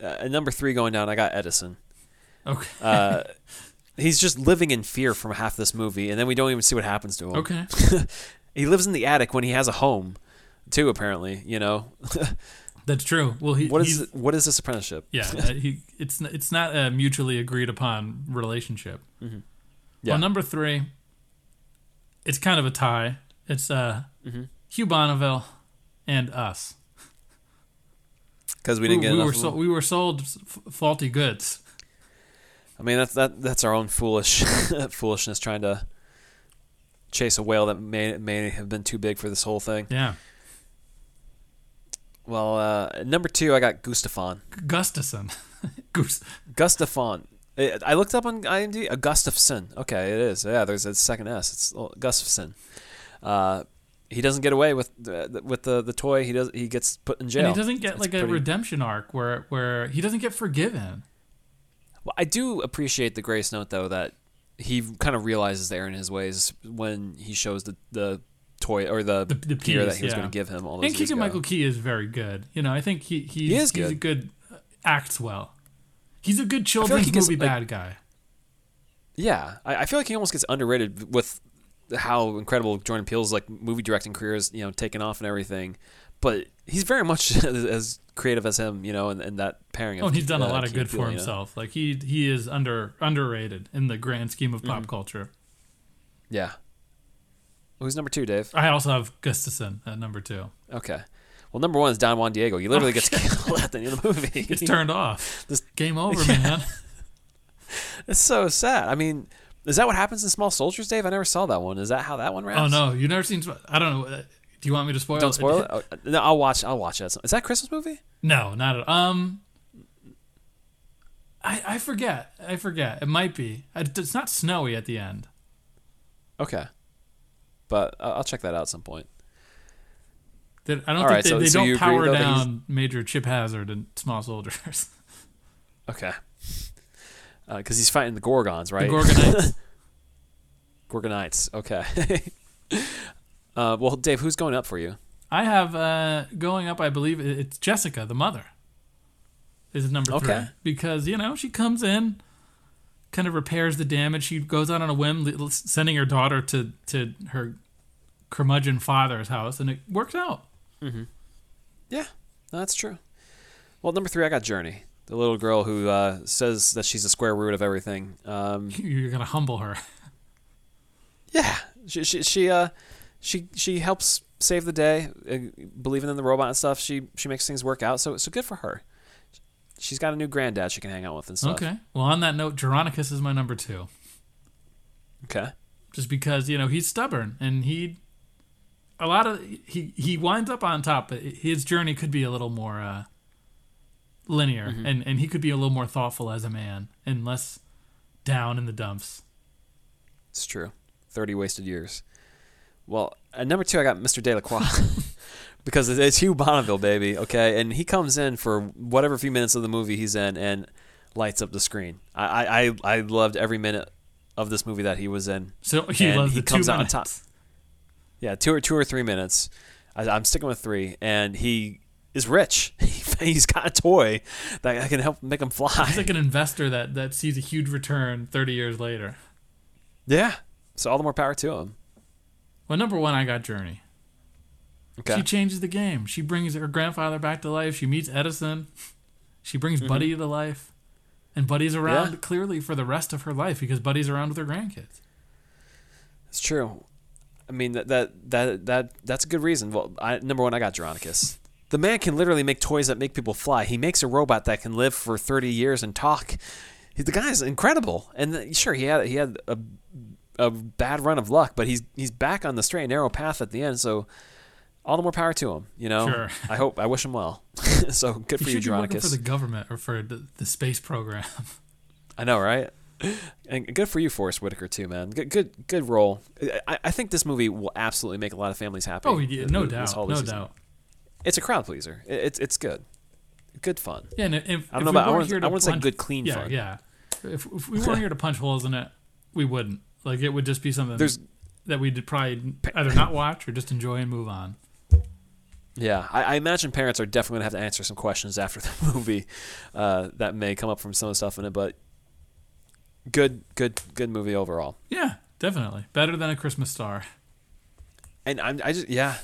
At number 3 going down, I got Edison. Okay. He's just living in fear from half this movie, and then we don't even see what happens to him. Okay. He lives in the attic when he has a home, too, apparently, That's true. Well, what is this apprenticeship? Yeah, it's not a mutually agreed upon relationship. Mm-hmm. Yeah. Well, number three, it's kind of a tie. It's Hugh Bonneville and us. Because we didn't get enough. We were sold faulty goods. I mean, that's our own foolishness trying to chase a whale that may have been too big for this whole thing. Yeah. Well, number two, I got Gustafson. Gustafson. Gustafson. I looked up on IMDb. Gustafson. Okay, it is. Yeah, there's a second S. It's Gustafson. He doesn't get away with the toy. He gets put in jail. And he doesn't get a redemption arc where he doesn't get forgiven. Well, I do appreciate the grace note though that he kind of realizes they're in his ways when he shows the toy or the gear that he was going to give him. All those and Keegan-Michael Key is very good. You know, I think he's good. Acts well. He's a good children's movie bad guy. Yeah, I feel like he almost gets underrated with how incredible Jordan Peele's movie directing career is, you know, taken off and everything, but he's very much as creative as him, you know, and that pairing. Oh, he's done a lot of good for himself. Like he is underrated in the grand scheme of pop culture. Yeah. Who's number two, Dave? I also have Gustafson at number two. Okay. Well, number one is Don Juan Diego. He literally gets killed at the end of the movie. It's turned off. Game over, man. It's so sad. I mean, is that what happens in Small Soldiers, Dave? I never saw that one. Is that how that one wraps? Oh no, you've never seen. I don't know. Do you want me to spoil it? Don't spoil it. No, I'll watch that. Is that a Christmas movie? No, not at all. I forget. It might be. It's not snowy at the end. Okay, but I'll check that out at some point. I don't think they don't power down Major Chip Hazard in Small Soldiers. Okay. Because he's fighting the Gorgons, right? The Gorgonites. Gorgonites, okay. Well, Dave, who's going up for you? I have going up, I believe, it's Jessica, the mother, is number three. Because, you know, she comes in, kind of repairs the damage. She goes out on a whim, sending her daughter to her curmudgeon father's house, and it works out. Mm-hmm. Yeah, that's true. Well, number three, I got Journey. The little girl who says that she's the square root of everything. You're gonna humble her. Yeah, she helps save the day, believing in the robot and stuff. She makes things work out, so good for her. She's got a new granddad she can hang out with and stuff. Okay. Well, on that note, Jeronicus is my number two. Okay. Just because he's stubborn and he winds up on top, but his journey could be a little more. Linear, and he could be a little more thoughtful as a man and less down in the dumps. It's true. 30 wasted years. Well, at number two, I got Mr. Delacroix because it's Hugh Bonneville, baby, okay? And he comes in for whatever few minutes of the movie he's in and lights up the screen. I loved every minute of this movie that he was in. So he comes out on top. Yeah, two or 3 minutes. I'm sticking with three, and he is rich. He's got a toy that can help make him fly. He's like an investor that sees a huge return 30 years later. Yeah. So all the more power to him. Well, number one, I got Journey. Okay. She changes the game. She brings her grandfather back to life. She meets Edison. She brings Buddy to life. And Buddy's around clearly for the rest of her life because Buddy's around with her grandkids. It's true. I mean, that's a good reason. Well, number one, I got Jeronicus. The man can literally make toys that make people fly. He makes a robot that can live for 30 years and talk. The guy is incredible. And sure, he had a bad run of luck, but he's back on the straight and narrow path at the end. So all the more power to him. You know, sure. I wish him well. So good for you, Jeronicus. Should be working for the government or for the space program. I know, right? And good for you, Forrest Whitaker, too, man. Good role. I think this movie will absolutely make a lot of families happy. Oh, yeah, no doubt. It's a crowd pleaser. It's good. Good fun. Yeah, and I wouldn't say good, clean fun. Yeah, yeah. If we weren't here to punch holes in it, we wouldn't. Like, it would just be something that we'd probably either not watch or just enjoy and move on. Yeah, I imagine parents are definitely going to have to answer some questions after the movie that may come up from some of the stuff in it, but good movie overall. Yeah, definitely. Better than A Christmas Star. And I just, yeah,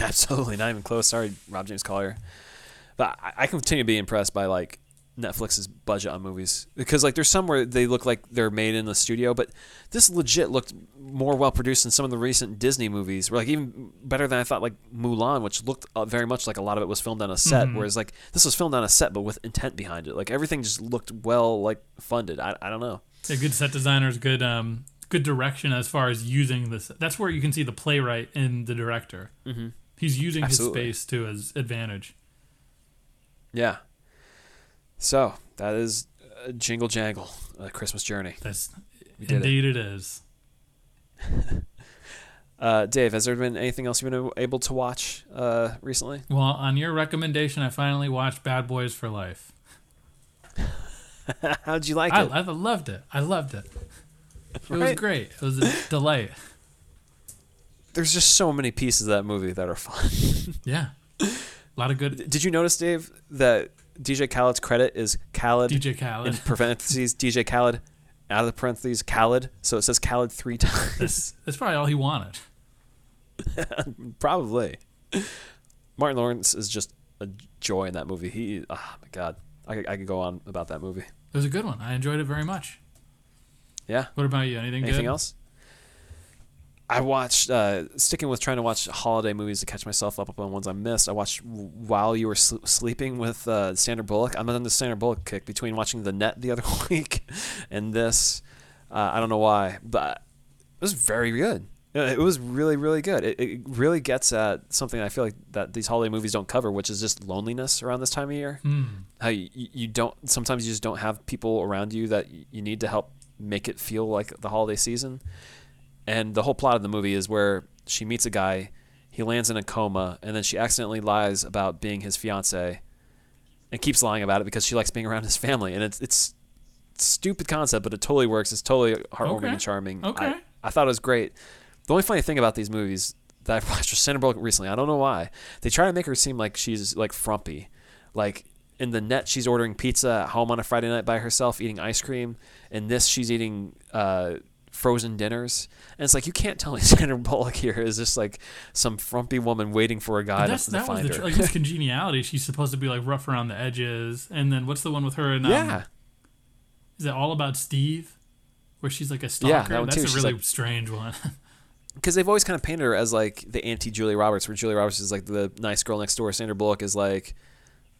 absolutely. Not even close. Sorry, Rob James Collier. But I continue to be impressed by like Netflix's budget on movies, because like there's some where they look like they're made in the studio, but this legit looked more well produced than some of the recent Disney movies, were like even better than I thought, like Mulan, which looked very much like a lot of it was filmed on a set, whereas like this was filmed on a set but with intent behind it. Like everything just looked well like funded. I don't know. Yeah, good set designers, good good direction as far as using this. That's where you can see the playwright and the director. Mm-hmm. He's using his space to his advantage. Yeah. So that is Jingle Jangle, a Christmas Journey. That's indeed it is. Dave, has there been anything else you've been able to watch recently? Well, on your recommendation, I finally watched Bad Boys for Life. How'd you like it? I loved it. It was great. It was a delight. There's just so many pieces of that movie that are fun. Yeah. A lot of good. Did you notice, Dave, that DJ Khaled's credit is Khaled. DJ Khaled. In parentheses, DJ Khaled. Out of the parentheses, Khaled. So it says Khaled 3 times. That's probably all he wanted. Probably. Martin Lawrence is just a joy in that movie. He, oh my God. I could go on about that movie. It was a good one. I enjoyed it very much. Yeah. What about you? Anything good? Else? I watched, sticking with trying to watch holiday movies to catch myself up on ones I missed, I watched While You Were Sleeping with Sandra Bullock. I'm on the Sandra Bullock kick between watching The Net the other week and this. I don't know why, but it was very good. It was really, really good. It really gets at something I feel like that these holiday movies don't cover, which is just loneliness around this time of year. How you just don't have people around you that you need to help make it feel like the holiday season. And the whole plot of the movie is where she meets a guy, he lands in a coma, and then she accidentally lies about being his fiance and keeps lying about it because she likes being around his family. And it's a stupid concept, but it totally works. It's totally heartwarming and charming. Okay. I thought it was great. The only funny thing about these movies that I've watched was Sandra Bullock recently. I don't know why. They try to make her seem like she's like frumpy. Like in The Net, she's ordering pizza at home on a Friday night by herself, eating ice cream. In this, she's eating... frozen dinners, and it's like you can't tell me Sandra Bullock here is just like some frumpy woman waiting for a guy to find her. Like his congeniality, she's supposed to be like rough around the edges, and then what's the one with her and is it All About Steve, where she's like a stalker? Yeah, that one too. That's a really strange one. Because they've always kind of painted her as like the anti Julia Roberts, where Julia Roberts is like the nice girl next door. Sandra Bullock is like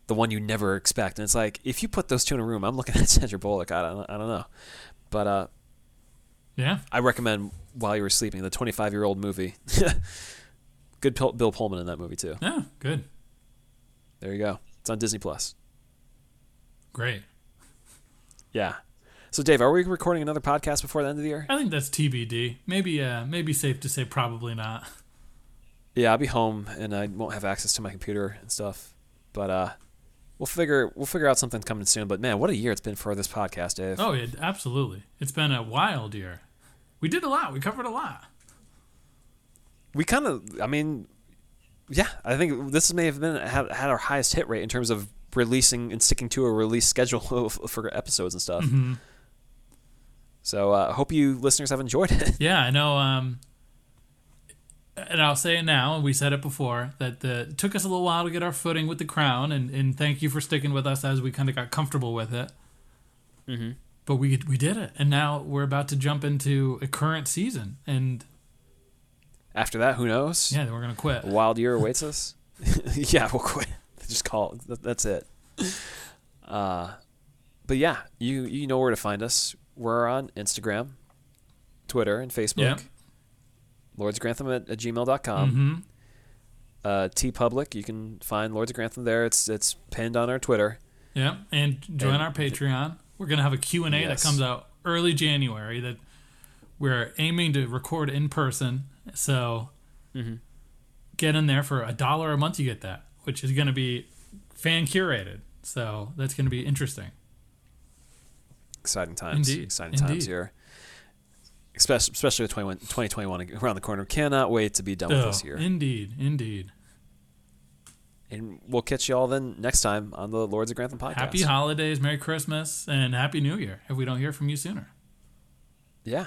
the one you never expect, and it's like if you put those two in a room, I'm looking at Sandra Bullock. I don't know, but yeah, I recommend While You Were Sleeping, the 25-year-old movie. Good Bill Pullman in that movie, too. Yeah, good. There you go. It's on Disney+. Great. Yeah. So, Dave, are we recording another podcast before the end of the year? I think that's TBD. Maybe safe to say probably not. Yeah, I'll be home, and I won't have access to my computer and stuff. But We'll figure out something coming soon. But, man, what a year it's been for this podcast, Dave. Oh, absolutely. It's been a wild year. We did a lot. We covered a lot. We kind of, I think this may have been had our highest hit rate in terms of releasing and sticking to a release schedule for episodes and stuff. Mm-hmm. So I hope you listeners have enjoyed it. Yeah, I know. And I'll say it now, and we said it before, that it took us a little while to get our footing with The Crown, and thank you for sticking with us as we kind of got comfortable with it. Mm-hmm. But we did it, and now we're about to jump into a current season. And after that, who knows? Yeah, then we're going to quit. A wild year awaits us? Yeah, we'll quit. Just call it. That's it. But yeah, you know where to find us. We're on Instagram, Twitter, and Facebook. Yeah. LordsGrantham at gmail.com. Mm-hmm. TeePublic, you can find Lords of Grantham there. It's pinned on our Twitter. Yeah, and join our Patreon. We're going to have a Q&A that comes out early January that we're aiming to record in person. So get in there for $1 a month. You get that, which is going to be fan curated. So that's going to be interesting. Exciting times. Indeed. Exciting times here. Especially with 2021 around the corner. Cannot wait to be done with this year. Indeed. And we'll catch you all then next time on the Lords of Grantham podcast. Happy holidays, Merry Christmas, and Happy New Year if we don't hear from you sooner. Yeah.